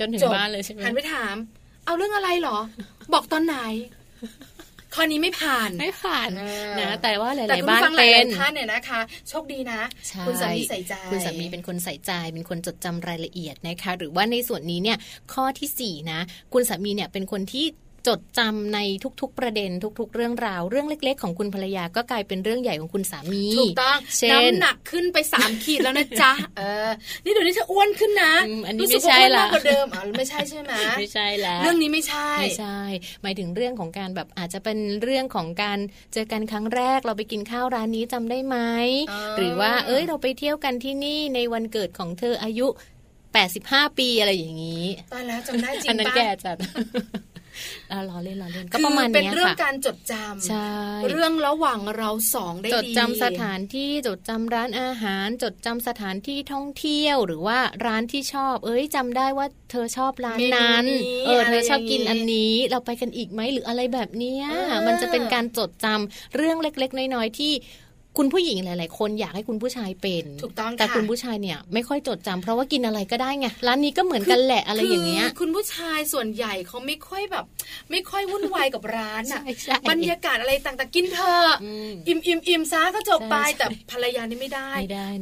จนถึงบ้านเลยใช่ไหมหันไปถามเอาเรื่องอะไรหรอบอกตอนไหนข้อนี้ไม่ผ่านนะแต่ว่าหลายๆบ้านเป็นท่านเนี่ยนะคะโชคดีนะคุณสามีใส่ใจคุณสามีเป็นคนใส่ใจเป็นคนจดจำรายละเอียดนะคะหรือว่าในส่วนนี้เนี่ยข้อที่4นะคุณสามีเนี่ยเป็นคนที่ จดจำในทุกๆประเด็นทุกๆเรื่องราวเรื่องเล็กๆของคุณภรรยาก็กลายเป็นเรื่องใหญ่ของคุณสามีถูกต้องน้ำหนักขึ้นไป3ขีดแล้วนะจ๊ะนี่เดี๋ยวนี้เธออ้วนขึ้นนะอันนี้ไม่ใช่ละก็เดิมไม่ใช่ใช่ไหมไม่ใช่แล้วเรื่องนี้ไม่ใช่ไม่ใช่หมายถึงเรื่องของการแบบอาจจะเป็นเรื่องของการเจอกันครั้งแรกเราไปกินข้าวร้านนี้จำได้ไหมหรือว่าเราไปเที่ยวกันที่นี่ในวันเกิดของเธออายุ85ปีอะไรอย่างนี้ตายแล้วจำได้จริงป่ะอันนั้นแก่จัดล้อเล่นก็ประมาณนี้ค่ะเป็นเรื่องการจดจำเรื่องระหว่างเราสองได้ดีจดจำสถานที่จดจำร้านอาหารจดจำสถานที่ท่องเที่ยวหรือว่าร้านที่ชอบจำได้ว่าเธอชอบร้านนั้นเธอชอบกินอันนี้เราไปกันอีกไหมหรืออะไรแบบนี้มันจะเป็นการจดจำเรื่องเล็กๆน้อยๆที่คุณผู้หญิงหลายๆคนอยากให้คุณผู้ชายเป็นถูกต้องค่ะแต่คุณผู้ชายเนี่ยไม่ค่อยจดจำเพราะว่ากินอะไรก็ได้ไงร้านนี้ก็เหมือนกันแหละอะไรอย่างเงี้ยคุณผู้ชายส่วนใหญ่เขาไม่ค่อยแบบไม่ค่อยวุ่นวายกับร้านอ่ะบรรยากาศอะไรต่างๆกินเถอะอิ่มๆซะก็จบไปแต่ภรรยานี่ไม่ได้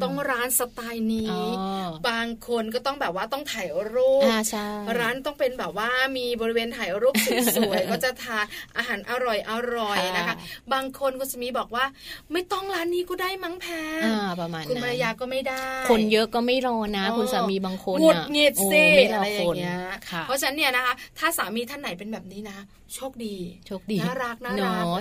ต้องร้านสไตล์นี้บางคนก็ต้องแบบว่าต้องถ่ายรูปร้านต้องเป็นแบบว่ามีบริเวณถ่ายรูปสวยๆก็จะทานอาหารอร่อยๆนะคะบางคนก็จะมีบอกว่าไม่ต้องร้านนี้ก็ได้มั้งแพนประมาณนั้นคุณภรรยาก็ไม่ได้คนเยอะก็ไม่รอนะคุณสามีบางคนหงุดหงิดเซ่อะไรอย่างเงี้ยเพราะฉะนั้นเนี่ยนะคะถ้าสามีท่านไหนเป็นแบบนี้นะโชคดีน่ารัก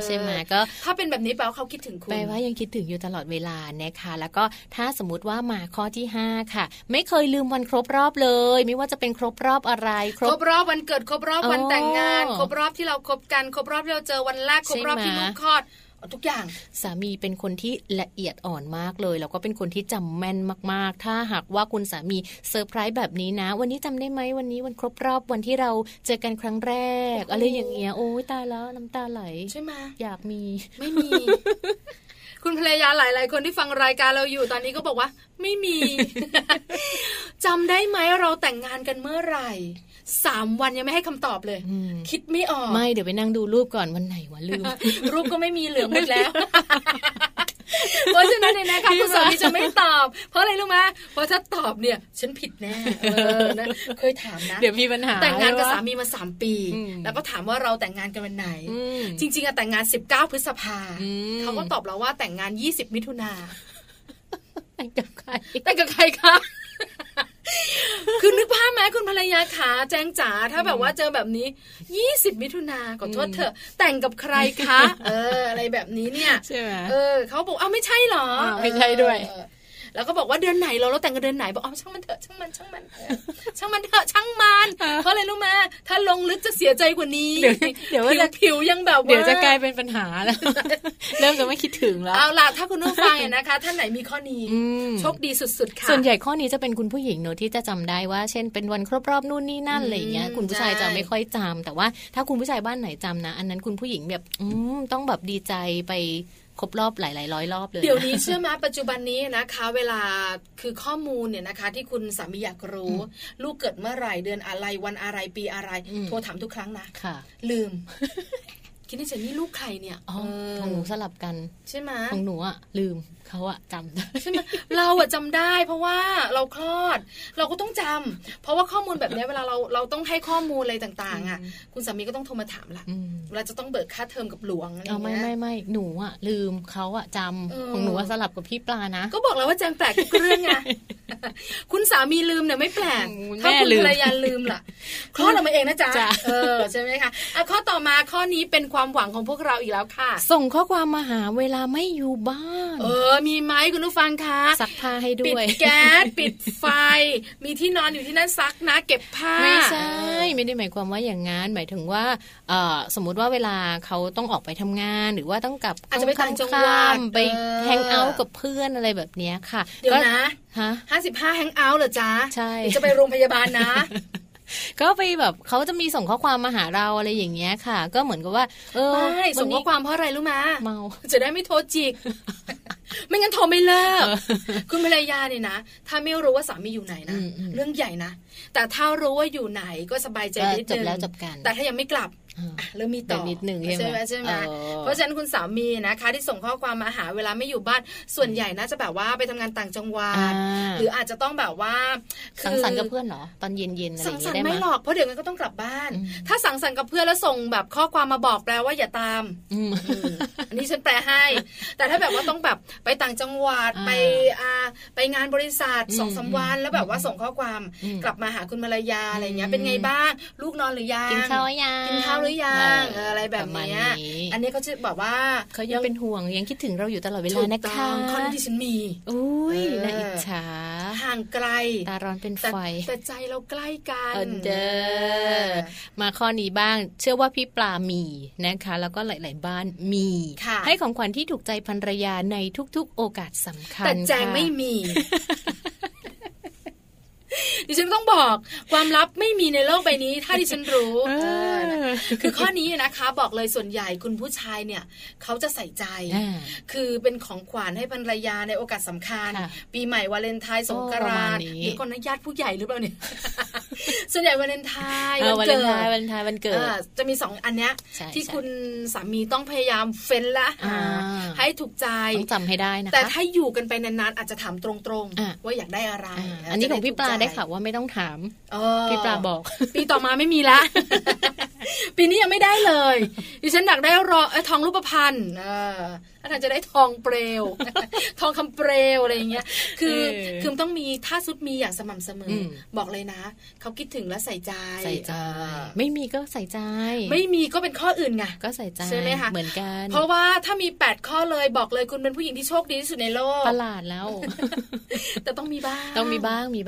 ใช่ไหมก็ถ้าเป็นแบบนี้แปลว่าเขาคิดถึงคุณแปลว่ายังคิดถึงอยู่ตลอดเวลานะคะแล้วก็ถ้าสมมติว่ามาข้อที่5ค่ะไม่เคยลืมวันครบรอบเลยไม่ว่าจะเป็นครบรอบอะไรครบรอบวันเกิดครบรอบวันแต่งงานครบรอบที่เราคบกันครบรอบที่เราเจอวันแรกครบรอบที่ลูกคลอดทุกอย่างสามีเป็นคนที่ละเอียดอ่อนมากเลยแล้วก็เป็นคนที่จำแม่นมากๆถ้าหากว่าคุณสามีเซอร์ไพรส์แบบนี้นะวันนี้จำได้ไหมวันนี้วันครบรอบวันที่เราเจอกันครั้งแรกอะไรอย่างเงี้ยโอ้ยตายแล้วน้ำตาไหลใช่ไหมอยากมีไม่มี คุณภรรยาหลายๆคนที่ฟังรายการเราอยู่ตอนนี้ก็บอกว่าไม่มี จำได้ไหมเราแต่งงานกันเมื่อไหร่3วันยังไม่ให้คำตอบเลยคิดไม่ออกไม่เดี๋ยวไปนั่งดูรูปก่อนวันไหนวะลืม รูปก็ไม่มีเหลือหมดแล้ว เพราะฉะนั้นเนี่ยนะคะคุณสามีจะไม่ตอบเพราะอะไรรู้ไหมเพราะถ้าตอบเนี่ยฉันผิดแน่นะเคยถามนะเดี๋ยวมีปัญหาแต่งงานกับสามีมา3ปีแล้วก็ถามว่าเราแต่งงานกันวันไหนจริงๆอะแต่งงาน19พฤษภาเขาก็ตอบเราว่าแต่งงาน20มิถุนาแต่งกับใครคะคือนึกภาพไหมคุณภรรยาขาแจงจ๋าถ้าแบบว่าเจอแบบนี้20มิถุนาขอโทษเถอะแต่งกับใครคะอะไรแบบนี้เนี่ยใช่ไหมเขาบอกไม่ใช่หรอไม่ใช่ด้วยแล้วก็บอกว่าเดือนไหนเราแต่งกันเดือนไหนบอกช่างมันเถอะช่างมันเถอะเพราะอะไรรู้ไหมถ้าลงลึกจะเสียใจกว่านี้เดี๋ยวว่าผิวยังแบบเดี๋ยวจะกลายเป็นปัญหาแล้วเริ่มจะไม่คิดถึงแล้วเอาล่ะถ้าคุณผู้ฟังนะคะท่านไหนมีข้อนี้โชคดีสุดๆค่ะส่วนใหญ่ข้อนี้จะเป็นคุณผู้หญิงเนอะที่จะจำได้ว่าเช่นเป็นวันครบรอบนู่นนี่นั่นอะไรอย่างเงี้ยคุณผู้ชายจะไม่ค่อยจำแต่ว่าถ้าคุณผู้ชายบ้านไหนจำนะอันนั้นคุณผู้หญิงแบบต้องแบบดีใจไปครบรอบหลายๆร้อยรอบเลยเดี๋ยวนี้เชื่อมั้ยปัจจุบันนี้นะคะเวลาคือข้อมูลเนี่ยนะคะที่คุณสามีอยากรู้ลูกเกิดเมื่อไหร่เดือนอะไรวันอะไรปีอะไรโทรถามทุกครั้งนะลืม คิดในใจนี่ลูกใครเนี่ยของหนูสลับกันใช่มั้ยของหนูอ่ะลืมเขาอะจำได้ใช่ไหมเราอะจำได้เพราะว่าเราคลอดเราก็ต้องจำเพราะว่าข้อมูลแบบนี้เวลาเราต้องให้ข้อมูลอะไรต่างๆอะคุณสามีก็ต้องโทรมาถามละเราจะต้องเบิกค่าเทอมกับหลวงอะไรเงี้ยไม่หนูอะลืมเขาอะจำของหนูว่าสลับกับพี่ปลานะก็บอกแล้วว่าแจงแปลกทุกเรื่องไงคุณสามีลืมเนี่ยไม่แปลกถ้าคุณภรรยาลืมล่ะคลอดออกมาเองนะจ๊ะใช่ไหมคะข้อต่อมาข้อนี้เป็นความหวังของพวกเราอีกแล้วค่ะส่งข้อความมาหาเวลาไม่อยู่บ้านมีไหมคุณผู้ฟังคะซักผ้าให้ด้วยปิดแก๊สปิดไฟมีที่นอนอยู่ที่นั่นซักนะเก็บผ้าไม่ใช่ไม่ได้หมายความว่าอย่างงั้นหมายถึงว่าสมมติว่าเวลาเขาต้องออกไปทำงานหรือว่าต้องกลับอาจจะไปต่างจังหวัดไปแฮงเอาท์กับเพื่อนอะไรแบบนี้ค่ะเดี๋ยวนะ55แฮงเอาท์เหรอจ๊ะใช่จะไปโรงพยาบาลนะก็ไปแบบเขาจะมีส่งข้อความมาหาเราอะไรอย่างเงี้ยค่ะก็เหมือนกับว่าไม่ส่งข้อความเพราะอะไรรู้มั้ยเมาจะได้ไม่โทรจิกไม่งั้นโทรไม่เลิกคุณภรรยาเนี่ยนะถ้าไม่รู้ว่าสามีอยู่ไหนนะเรื่องใหญ่นะแต่ถ้ารู้ว่าอยู่ไหนก็สบายใจนิดนึงแต่ถ้ายังไม่กลับ เริ่มมีต่อนิดนึงใช่ไหมใช่ไหมเพราะฉะนั้นคุณสามีนะคะที่ส่งข้อความมาหาเวลาไม่อยู่บ้านส่วนใหญ่น่าจะแบบว่าไปทำงานต่างจังหวัดหรืออาจจะต้องแบบว่าสังสรรค์กับเพื่อนเหรอตอนเย็นๆอะไรอย่างเงี้ยได้ไหมสังสรรค์ไม่หรอกเพราะเดี๋ยวมันก็ต้องกลับบ้านถ้าสังสรรค์กับเพื่อนแล้วส่งแบบข้อความมาบอกแปลว่าอย่าตามอันนี้ฉันแปลให้แต่ถ้าแบบว่าต้องแบบไปต่างจังหวัดไปงานบริษัท 2-3 วันแล้วแบบว่าส่งข้อความกลับมาหาคุณภรรยาอะไรเงี้ยเป็นไงบ้างลูกนอนหรือยังกินข้าวยังกินข้าวหรือยังอะไรแบบนี้อันนี้เขาจะบอกว่าเขายังเป็นห่วงยังคิดถึงเราอยู่ตลอดเวลานะคะคอนดิชันมีอุ้ยน่าอิจฉาห่างไกลตาร้อนเป็นไฟแต่ใจเราใกล้กันเด้อมาข้อนี้บ้างเชื่อว่าพี่ปลามีนะคะแล้วก็หลายๆบ้านมีให้ของขวัญที่ถูกใจภรรยาในทุกๆโอกาสสำคัญแต่แจงไม่มีดิฉันต้องบอกความลับไม่มีในโลกใบนี้ถ้าดิฉันรู้ คือข้อนี้นะคะบอกเลยส่วนใหญ่คุณผู้ชายเนี่ยเขาจะใส่ใจคือเป็นของขวัญให้ภรรยาในโอกาสสำคัญปีใหม่วาเลนไทน์สงกรานต์หรือคนญาติผู้ใหญ่หรือเปล่าเนี่ย ส่วนใหญ่วาเลนไทน์วันเกิดจะมี2อันเนี้ยที่คุณสามีต้องพยายามเฟ้นละให้ถูกใจต้องจำให้ได้นะคะแต่ถ้าอยู่กันไปนานๆอาจจะถามตรงๆว่าอยากได้อะไรอันนี้ของพี่ปลาได้ค่ะว่าไม่ต้องถามพี่ปลาบอกปีต่อมาไม่มีละ ปีนี้ยังไม่ได้เลยดิฉันอยากได้ทองรูปพรรณอาจารย์จะได้ทองเปลว ทองคำเปลวอะไรอย่างเงี้ยคือต้องมีถ้าสุดมีอย่างสม่ำเสมอบอกเลยนะเขาคิดถึงและใส่ใจไม่มีก็ใส่ใจไม่มีก็เป็นข้ออื่นไงก็ใส่ใจใช่ไหมคะเหมือนกันเพราะว่าถ้ามี8ข้อเลยบอกเลยคุณเป็นผู้หญิงที่โชคดีที่สุดในโลกประหลาดแล้ว แต่ต้องมีบ้างมี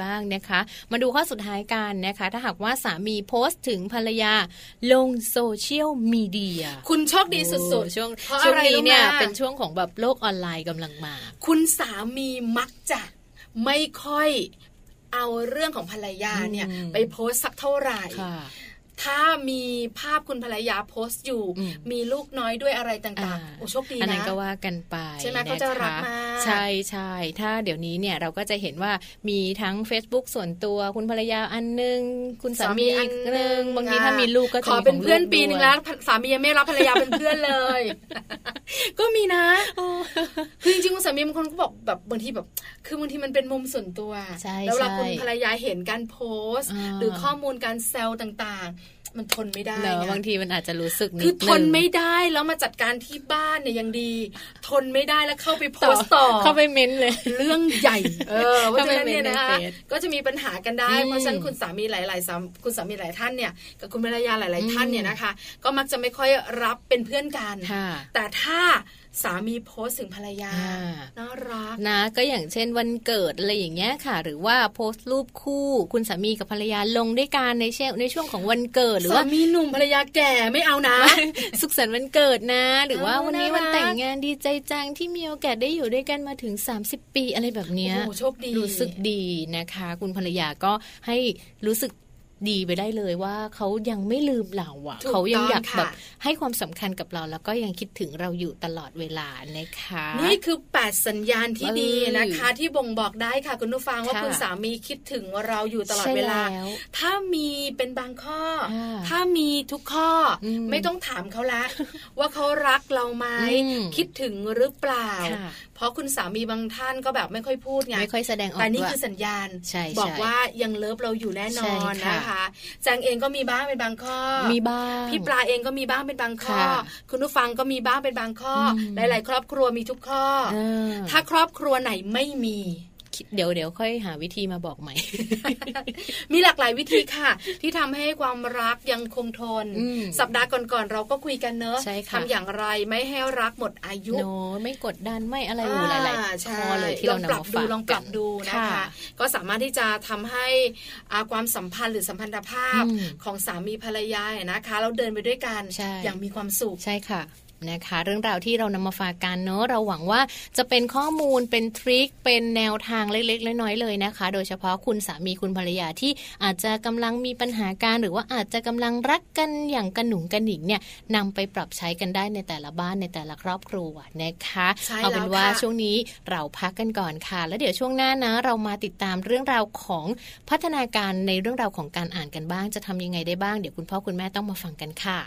บ้างนะคะมาดูข้อสุดท้ายกันนะคะถ้าหากว่าสามีโพสต์ถึงภรรยาลงโซเชียลมีเดียคุณโชคดีสุดๆช่วงนี้เนี่ยเป็นช่วงของแบบโลกออนไลน์กำลังมาคุณสามีมักจะไม่ค่อยเอาเรื่องของภรรยาเนี่ยไปโพสต์สักเท่าไหร่ถ้ามีภาพคุณภรรยาโพสต์อยู่มีลูกน้อยด้วยอะไรต่างๆโอ้โชคดีนะอันนั้นก็ว่ากันไปใช่ไหมเขาจะรักมากใช่ๆถ้าเดี๋ยวนี้เนี่ยเราก็จะเห็นว่ามีทั้ง Facebook ส่วนตัวคุณภรรยาอันนึงคุณสามีอีกนึงบางทีถ้ามีลูกก็จะขอเป็นเพื่อนปีนึงแล้วสามียังไม่รับภรรยาเป็นเพื่อนเลยก็มีนะคือจริงๆคุณสามีบางคนก็บอกแบบบางทีแบบคือบางทีมันเป็นมุมส่วนตัวแล้วเวลาคุณภรรยาเห็นการโพสต์หรือข้อมูลการแซวต่างๆมันทนไม่ได้แล้วบางทีมันอาจจะรู้สึกนิดนึงคือทนไม่ได้แล้วมาจัดการที่บ้านเนี่ยยังดีทนไม่ได้แล้วเข้าไปโพสต่อเข้าไปเม้นเลยเรื่องใหญ่เพราะฉะนั้นเนี่ยนะคะก็จะมีปัญหากันได้เพราะฉะนั้นคุณสามีหลายๆคุณสามีหลายท่านเนี่ยกับคุณภรรยาหลายๆท่านเนี่ยนะคะก็มักจะไม่ค่อยรับเป็นเพื่อนกันแต่ถ้าสามีโพสต์ถึงภรรยาน่ารักนะก็อย่างเช่นวันเกิดอะไรอย่างเงี้ยค่ะหรือว่าโพสต์รูปคู่คุณสามีกับภรรยาลงด้วยกันในช่วงของวันเกิดหรือว่ามีหนุ่มภรรยาแก่ไม่เอานะ สุขสันต์วันเกิดนะหรือว่าวันนี้วันแต่งงานดีใจจังที่มีโอกาสได้อยู่ด้วยกันมาถึง30ปีอะไรแบบเนี้ยโอ้โชคดีรู้สึกดีนะคะคุณภรรยาก็ให้รู้สึกดีไปได้เลยว่าเขายังไม่ลืมเราอ่ะเขายังอยากแบบให้ความสำคัญกับเราแล้วก็ยังคิดถึงเราอยู่ตลอดเวลานะคะนี่คือ8สัญญาณที่ดีนะคะที่บ่งบอกได้ค่ะคุณผู้ฟังว่าคุณสามีคิดถึงเราอยู่ตลอดเวลาถ้ามีเป็นบางข้อถ้ามีทุกข้อไม่ต้องถามเขาละว่าเขารักเราไหมคิดถึงหรือเปล่าเพราะคุณสามีบางท่านก็แบบไม่ค่อยพูดไงไม่ค่อยแสดงออกแต่นี่คือสัญญาณบอกว่ายังเลิฟเราอยู่แน่นอนนะคะแจงเองก็มีบ้างเป็นบางข้อมีบ้างพี่ปลาเองก็มีบ้างเป็นบางข้อคุณผู้ฟังก็มีบ้างเป็นบางข้อหลายๆครอบครัวมีทุกข้อถ้าครอบครัวไหนไม่มีเดี๋ยวค่อยหาวิธีมาบอกใหม่ มีหลากหลายวิธีค่ะที่ทำให้ความรักยังคงทนสัปดาห์ก่อนๆเราก็คุยกันเนอะทำอย่างไรไม่ให้รักหมดอายุไม่กดดันไม่อะไรหลายๆข้อเลยที่เราปรับดูลองปรับดูนะคะก็สามารถที่จะทำให้ความสัมพันธ์หรือสัมพันธภาพของสามีภรรยานะคะเราเดินไปด้วยกันอย่างมีความสุขใช่ค่ะนะคะเรื่องราวที่เรานำมาฝากกันเนอะเราหวังว่าจะเป็นข้อมูลเป็นทริคเป็นแนวทางเล็กๆน้อยๆเลยนะคะโดยเฉพาะคุณสามีคุณภรรยาที่อาจจะกำลังมีปัญหาการหรือว่าอาจจะกำลังรักกันอย่างกระหนุ่งกระหนิงเนี่ยนำไปปรับใช้กันได้ในแต่ละบ้านในแต่ละครอบครัวนะคะเอาเป็นว่าช่วงนี้เราพักกันก่อนค่ะแล้วเดี๋ยวช่วงหน้านะเรามาติดตามเรื่องราวของพัฒนาการในเรื่องราวของการอ่านกันบ้างจะทำยังไงได้บ้างเดี๋ยวคุณพ่อคุณแม่ต้องมาฟังกันค่ะ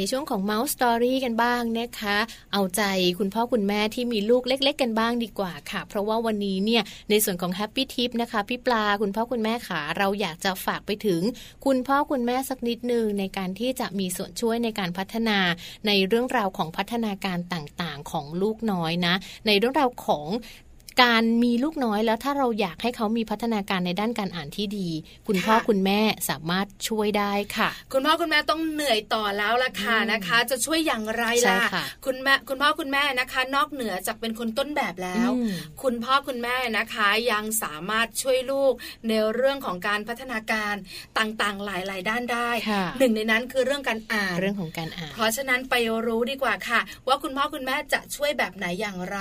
ในช่วงของ Mouse Story กันบ้างนะคะเอาใจคุณพ่อคุณแม่ที่มีลูกเล็กๆกันบ้างดีกว่าค่ะเพราะว่าวันนี้เนี่ยในส่วนของ Happy Tip นะคะพี่ปลาคุณพ่อคุณแม่ค่ะเราอยากจะฝากไปถึงคุณพ่อคุณแม่สักนิดนึงในการที่จะมีส่วนช่วยในการพัฒนาในเรื่องราวของพัฒนาการต่างๆของลูกน้อยนะในเรื่องราวของการมีลูกน้อยแล้วถ้าเราอยากให้เขามีพัฒนาการในด้านการอ่านที่ดีคุณพ่อคุณแม่สามารถช่วยได้ค่ะคุณพ่อคุณแม่ต้องเหนื่อยต่อแล้วล่ะค่ะนะคะจะช่วยอย่างไรล่ะคุณพ่อคุณแม่นะคะนอกเหนือจากเป็นคนต้นแบบแล้วคุณพ่อคุณแม่นะคะยังสามารถช่วยลูกในเรื่องของการพัฒนาการต่างๆหลายๆด้านได้หนึ่งในนั้นคือเรื่องการอ่านเรื่องของการอ่านเพราะฉะนั้นไปรู้ดีกว่าค่ะว่าคุณพ่อคุณแม่จะช่วยแบบไหนอย่างไร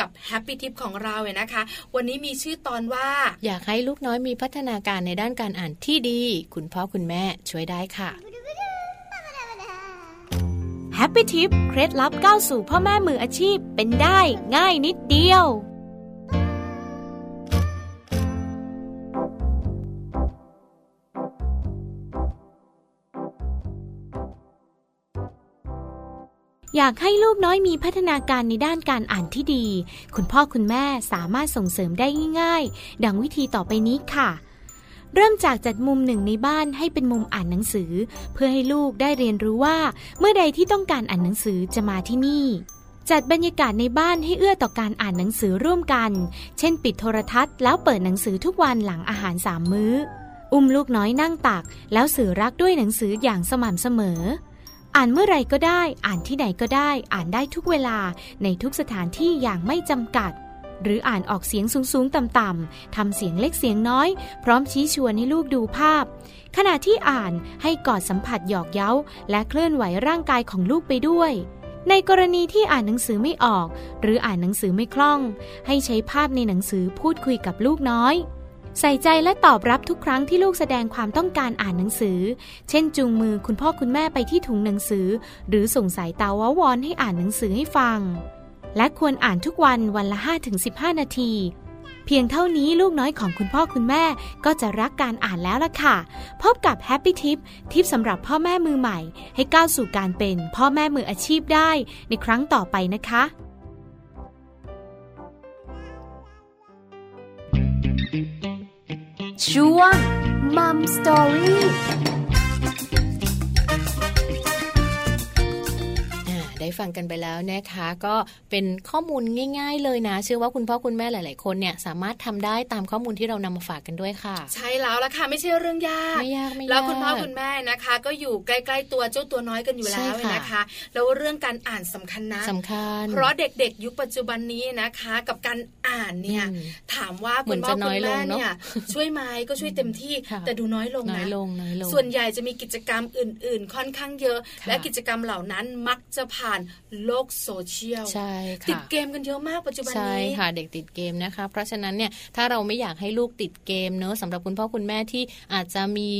กับแฮปปี้ทิปของ เราเนี่ยนะคะวันนี้มีชื่อตอนว่าอยากให้ลูกน้อยมีพัฒนาการในด้านการอ่านที่ดีคุณพ่อคุณแม่ช่วยได้ค่ะ Happy Tip เคล็ดลับก้าวสู่พ่อแม่มืออาชีพเป็นได้ง่ายนิดเดียวอยากให้ลูกน้อยมีพัฒนาการในด้านการอ่านที่ดีคุณพ่อคุณแม่สามารถส่งเสริมได้ง่ายๆดังวิธีต่อไปนี้ค่ะเริ่มจากจัดมุมหนึ่งในบ้านให้เป็นมุมอ่านหนังสือเพื่อให้ลูกได้เรียนรู้ว่าเมื่อใดที่ต้องการอ่านหนังสือจะมาที่นี่จัดบรรยากาศในบ้านให้เอื้อต่อการอ่านหนังสือร่วมกันเช่นปิดโทรทัศน์แล้วเปิดหนังสือทุกวันหลังอาหาร3มื้ออุ้มลูกน้อยนั่งตักแล้วสื่อรักด้วยหนังสืออย่างสม่ำเสมออ่านเมื่อไรก็ได้อ่านที่ไหนก็ได้อ่านได้ทุกเวลาในทุกสถานที่อย่างไม่จำกัดหรืออ่านออกเสียงสูงๆต่ำๆทำเสียงเล็กเสียงน้อยพร้อมชี้ชวนให้ลูกดูภาพขณะที่อ่านให้กอดสัมผัสหยอกเย้าและเคลื่อนไหวร่างกายของลูกไปด้วยในกรณีที่อ่านหนังสือไม่ออกหรืออ่านหนังสือไม่คล่องให้ใช้ภาพในหนังสือพูดคุยกับลูกน้อยใส่ใจและตอบรับทุกครั้งที่ลูกแสดงความต้องการอ่านหนังสือเช่นจูงมือคุณพ่อคุณแม่ไปที่ถุงหนังสือหรือส่งสายตาว้าวอนให้อ่านหนังสือให้ฟังและควรอ่านทุกวันวันละ 5-15 นาทีเพียงเท่านี้ลูกน้อยของคุณพ่อคุณแม่ก็จะรักการอ่านแล้วล่ะค่ะพบกับ Happy Tip ทิปสำหรับพ่อแม่มือใหม่ให้ก้าวสู่การเป็นพ่อแม่มืออาชีพได้ในครั้งต่อไปนะคะช่วง Mom Storyได้ฟังกันไปแล้วนะคะก็เป็นข้อมูลง่ายๆเลยนะเชื่อว่าคุณพ่อคุณแม่หลายๆคนเนี่ยสามารถทำได้ตามข้อมูลที่เรานำมาฝากกันด้วยค่ะใช่แล้วล่ะค่ะไม่ใช่เรื่องยากแล้วคุณพ่อคุณแม่นะคะก็อยู่ใกล้ๆตัวเจ้าตัวน้อยกันอยู่แล้วนะคะแล้วเรื่องการอ่านสำคัญนะสำคัญเพราะเด็กๆยุคปัจจุบันนี้นะคะกับการอ่านเนี่ยถามว่าคุณพ่อคุณแม่เนี่ยช่วยไหมก็ช่วยเต็มที่แต่ดูน้อยลงนะส่วนใหญ่จะมีกิจกรรมอื่นๆค่อนข้างเยอะและกิจกรรมเหล่านั้นมักจะผ่านโลกโซเชียลติดเกมกันเยอะมากปัจจุบันนี้ใช่ค่ะเด็กติดเกมนะคะเพราะฉะนั้นเนี่ยถ้าเราไม่อยากให้ลูกติดเกมเนอะสำหรับคุณพ่อคุณแม่ที่อาจจะมี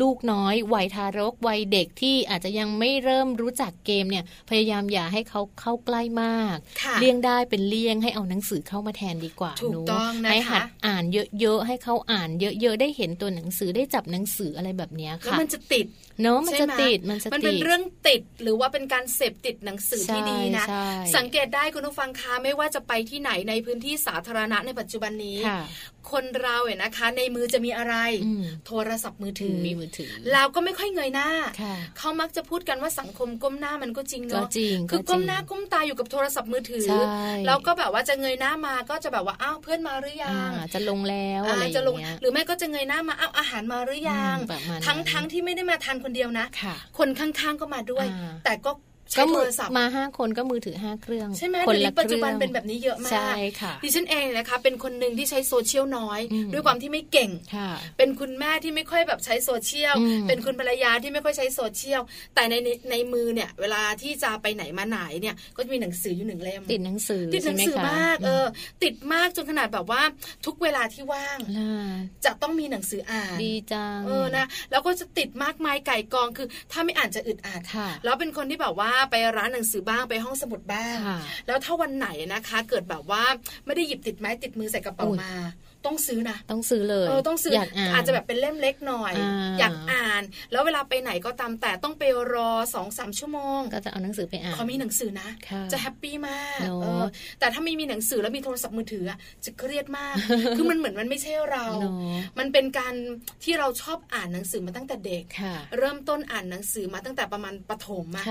ลูกน้อยวัยทารกวัยเด็กที่อาจจะยังไม่เริ่มรู้จักเกมเนี่ยพยายามอย่าให้เขาเข้าใกล้มากเลี่ยงได้เป็นเลี่ยงให้เอาหนังสือเข้ามาแทนดีกว่าถูกต้องนะคะให้หัดอ่านเยอะๆให้เขาอ่านเยอะๆได้เห็นตัวหนังสือได้จับหนังสืออะไรแบบนี้ค่ะแล้วมันจะติดเนอะมันจะติดมันเป็นเรื่องติดหรือว่าเป็นการเสพติดหนังสือที่ดีนะสังเกตได้คุณผู้ฟังคะไม่ว่าจะไปที่ไหนในพื้นที่สาธารณะในปัจจุบันนี้คนเราเนี่ยนะคะในมือจะมีอะไรโทรศัพท์มือถือแล้วก็ไม่ค่อยเงยหน้าเขามักจะพูดกันว่าสังคมก้มหน้ามันก็จริงเนาะคือก้มหน้าก้มตาอยู่กับโทรศัพท์มือถือแล้วก็แบบว่าจะเงยหน้ามาก็จะแบบว่าอ้าวเพื่อนมาหรือยังจะลงแล้วอะไรจะลงหรือไม่ก็จะเงยหน้ามาอ้าวอาหารมาหรือยังทั้งที่ไม่ได้มาทานคนเดียวนะคนข้างๆก็มาด้วยแต่ก็มือมา5คนก็มือถือ5เครื่องใช่ไหมคนละปัจจุบันเป็นแบบนี้เยอะมากใช่ค่ะดิฉันเองนะคะเป็นคนหนึ่งที่ใช้โซเชียลน้อยด้วยความที่ไม่เก่งเป็นคุณแม่ที่ไม่ค่อยแบบใช้โซเชียลเป็นคุณภรรยาที่ไม่ค่อยใช้โซเชียลแต่ในมือเนี่ยเวลาที่จะไปไหนมาไหนเนี่ยก็จะมีหนังสืออยู่หนึ่งเล่มติดหนังสือมากติดมากจนขนาดแบบว่าทุกเวลาที่ว่างจะต้องมีหนังสืออ่านดีจังนะแล้วก็จะติดมากมายไก่กองคือถ้าไม่อ่านจะอึดอัดแล้วเป็นคนที่แบบว่าไปร้านหนังสือบ้างไปห้องสมุดบ้างแล้วถ้าวันไหนนะคะเกิดแบบว่าไม่ได้หยิบติดไม้ติดมือใส่กระเป๋ามาต้องซื้อนะต้องซื้อเลยต้องซื้อ อาจจะแบบเป็นเล่มเล็กหน่อยอยากอ่านแล้วเวลาไปไหนก็ตามแต่ต้องไปรอ 2-3 ชั่วโมงก็จะเอาหนังสือไปอ่านเขามีหนังสือนะจะแฮปปี้มากแต่ถ้าไม่มีหนังสือแล้วมีโทรศัพท์มือถือจะเครียดมาก คือมันเหมือนมันไม่ใช่เรา มันเป็นการที่เราชอบอ่านหนังสือมาตั้งแต่เด็กเริ่มต้นอ่านหนังสือมาตั้งแต่ประมาณประถมอ่ะ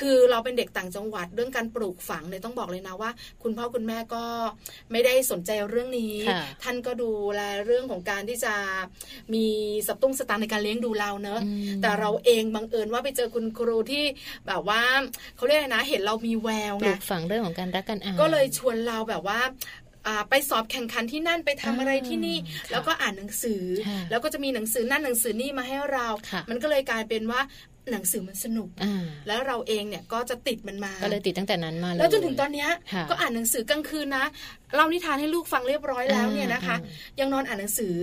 คือเราเป็นเด็กต่างจังหวัดเรื่องการปลูกฝังเลยต้องบอกเลยนะว่าคุณพ่อคุณแม่ก็ไม่ได้สนใจเรื่องนี้ท่านก็ดูแลเรื่องของการที่จะมีสตุ้งสตางค์ในการเลี้ยงดูเราเนอะแต่เราเองบังเอิญว่าไปเจอคุณครูที่แบบว่าเขาเรียกนะเห็นเรามีแววไงปลูกฝังเรื่องของการรักกันอ่านก็เลยชวนเราแบบว่าไปสอบแข่งขันที่นั่นไปทำอะไรที่นี่แล้วก็อ่านหนังสือแล้วก็จะมีหนังสือนั่นหนังสือนี่มาให้เรามันก็เลยกลายเป็นว่า หนังสือมันสนุกแล้วเราเองเนี่ยก็จะติดมันมาก็เลยติดตั้งแต่นั้นมาเลยแล้วจนถึงตอนนี้ก็อ่านหนังสือกลางคืนนะเล่านิทานให้ลูกฟังเรียบร้อยแล้วเนี่ยนะคะยังนอนอ่านหนังสือ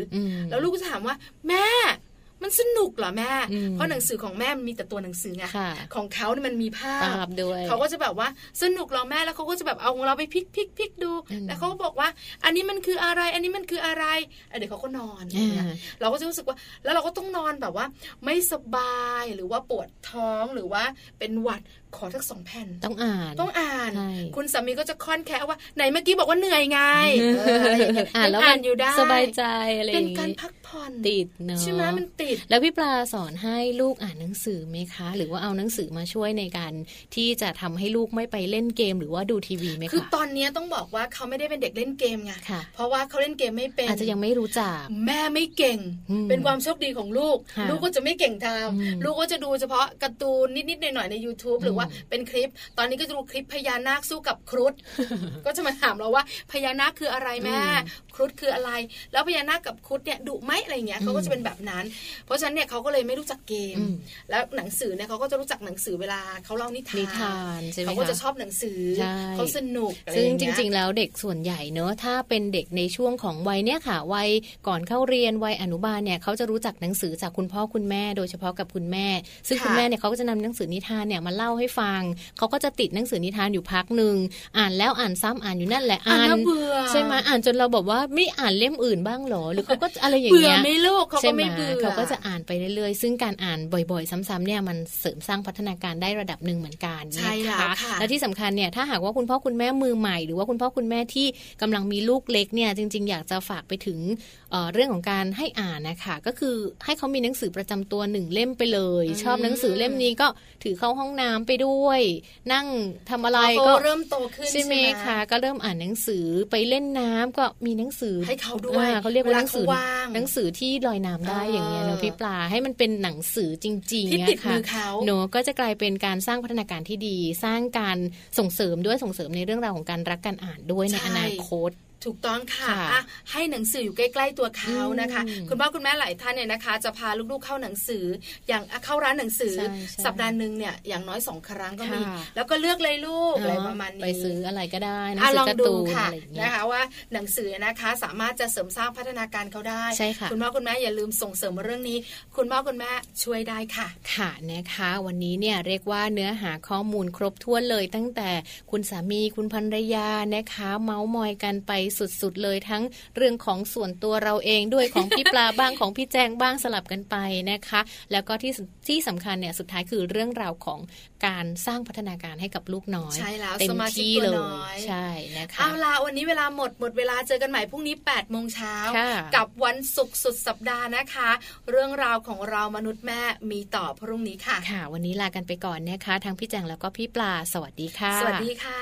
แล้วลูกก็ถามว่าแม่มันสนุกเหรอแม่เพราะหนังสือของแม่มันมีแต่ตัวหนังสือไงของเขาเนี่ยมันมีภาพด้วยเขาก็จะแบบว่าสนุกเหรอแม่แล้วเขาก็จะแบบเอาของเราไปพลิกดูแล้วเขาก็บอกว่าอันนี้มันคืออะไรอันนี้มันคืออะไรเดี๋ยวเขาก็นอนเราก็จะรู้สึกว่าแล้วเราก็ต้องนอนแบบว่าไม่สบายหรือว่าปวดท้องหรือว่าเป็นหวัดขอทั้ง2แผ่นต้องอ่านคุณสามีก็จะค่อนแค่ว่าไหนเมื่อกี้บอกว่าเหนื่อยไงแล้วอ่านอยู่ได้สบายใจอะไรอย่างนี้เป็นการพักผ่อนติดเนาะใช่ไหมมันติดแล้วพี่ปลาสอนให้ลูกอ่านหนังสือไหมคะหรือว่าเอาหนังสือมาช่วยในการที่จะทำให้ลูกไม่ไปเล่นเกมหรือว่าดูทีวีไหมคะคือตอนนี้ต้องบอกว่าเขาไม่ได้เป็นเด็กเล่นเกมไงเพราะว่าเขาเล่นเกมไม่เป็นอาจจะยังไม่รู้จักแม่ไม่เก่งเป็นความโชคดีของลูกลูกก็จะไม่เก่งทำลูกก็จะดูเฉพาะการ์ตูนนิดๆหน่อยๆใน YouTube หรือว่าเป็นคลิปตอนนี้ก็จะดูคลิปพญานาคสู้กับครุฑ ก็จะมาถามเราว่าพญานาคคืออะไรแม่ครุฑคืออะไรแล้วพญานาคกับครุฑเนี่ยดุไหมอะไรเงี้ยเขาก็จะเป็นแบบนั้นเพราะฉะนั้นเนี่ยเขาก็เลยไม่รู้จักเกมแล้วหนังสือเนี่ยเขาก็จะรู้จักหนังสือเวลาเขาเล่านิทานเขาก็จะชอบหนังสือเขาสนุกซึ่งจริงๆแล้วเด็กส่วนใหญ่เนอะถ้าเป็นเด็กในช่วงของวัยเนี่ยค่ะวัยก่อนเข้าเรียนวัยอนุบาลเนี่ยเขาจะรู้จักหนังสือจากคุณพ่อคุณแม่โดยเฉพาะกับคุณแม่ซึ่งคุณแม่เนี่ยเขาก็จะนำหนังสือนิทานเนี่ยมาเล่าให้ฟังเขาก็จะติดหนังสือนิทานอยู่พักนึงอ่านแล้วอ่านซ้ำอ่านอยู่นั่นแหละอ่านใช่ไหมอ่านจนเราบอกว่าไม่อ่านเล่มอื่นบ้างหรอหรือเขาก็อะไรอย่างเงี้ยเบื่อไม่โลกเขาก็ไม่เบื่อเขาก็จะอ่านไปเรื่อยๆซึ่งการอ่านบ่อยๆซ้ำๆเนี่ยมันเสริมสร้างพัฒนาการได้ระดับนึงเหมือนกันใช่ค่ะและที่สำคัญเนี่ยถ้าหากว่าคุณพ่อคุณแม่มือใหม่หรือว่าคุณพ่อคุณแม่ที่กำลังมีลูกเล็กเนี่ยจริงๆอยากจะฝากไปถึงเรื่องของการให้อ่านนะคะก็คือให้เขามีหนังสือประจำตัว1เล่มไปเลยชอบหนังสือเล่มนี้ก็ถือเข้าห้องน้ำไปด้วยนั่งทำอะไรก็เริ่มโตขึ้นใช่ไหมคะก็เริ่มอ่านหนังสือไปเล่นน้ำก็มีหนังสือให้เขาด้วยเขาเรียกว่าหนังสือที่ลอยน้ำได้อย่างเงี้ยเนาะพี่ปลาให้มันเป็นหนังสือจริงๆที่ติดมือเขาเนาะก็จะกลายเป็นการสร้างพัฒนาการที่ดีสร้างการส่งเสริมด้วยส่งเสริมในเรื่องราวของการรักการอ่านด้วยในอนาคตถูกต้องค่ะให้หนังสืออยู่ใกล้ๆตัวเขานะคะคุณพ่อคุณแม่หลายท่านเนี่ยนะคะจะพาลูกๆเข้าหนังสืออย่างเข้าร้านหนังสือสัปดาห์นึงเนี่ยอย่างน้อย2ครั้งก็มีแล้วก็เลือกเลยลูกอะไรประมาณนี้ไปซื้ออะไรก็ได้หนังสือการ์ตูนอะไรอย่างเงี้ยนะคะว่าหนังสือนะคะสามารถจะเสริมสร้างพัฒนาการเขาได้คุณพ่อคุณแม่อย่าลืมส่งเสริมเรื่องนี้คุณพ่อคุณแม่ช่วยได้ค่ะค่ะนะคะวันนี้เนี่ยเรียกว่าเนื้อหาข้อมูลครบถ้วนเลยตั้งแต่คุณสามีคุณภรรยานะคะเมาท์มอยกันไปสุดๆเลยทั้งเรื่องของส่วนตัวเราเองด้วยของพี่ปลาบ้างของพี่แจงบ้างสลับกันไปนะคะแล้วก็ที่สำคัญเนี่ยสุดท้ายคือเรื่องราวของการสร้างพัฒนาการให้กับลูกน้อยใช่แล้วสมาชิกตัวน้อยใช่นะคะเอาล่ะวันนี้เวลาหมดเวลาเจอกันใหม่พรุ่งนี้ 8:00 น.กับวันศุกร์สุดสัปดาห์นะคะเรื่องราวของเรามนุษย์แม่มีต่อพรุ่งนี้ค่ะค่ะวันนี้ลากันไปก่อนนะคะทั้งพี่แจงแล้วก็พี่ปลาสวัสดีค่ะสวัสดีค่ะ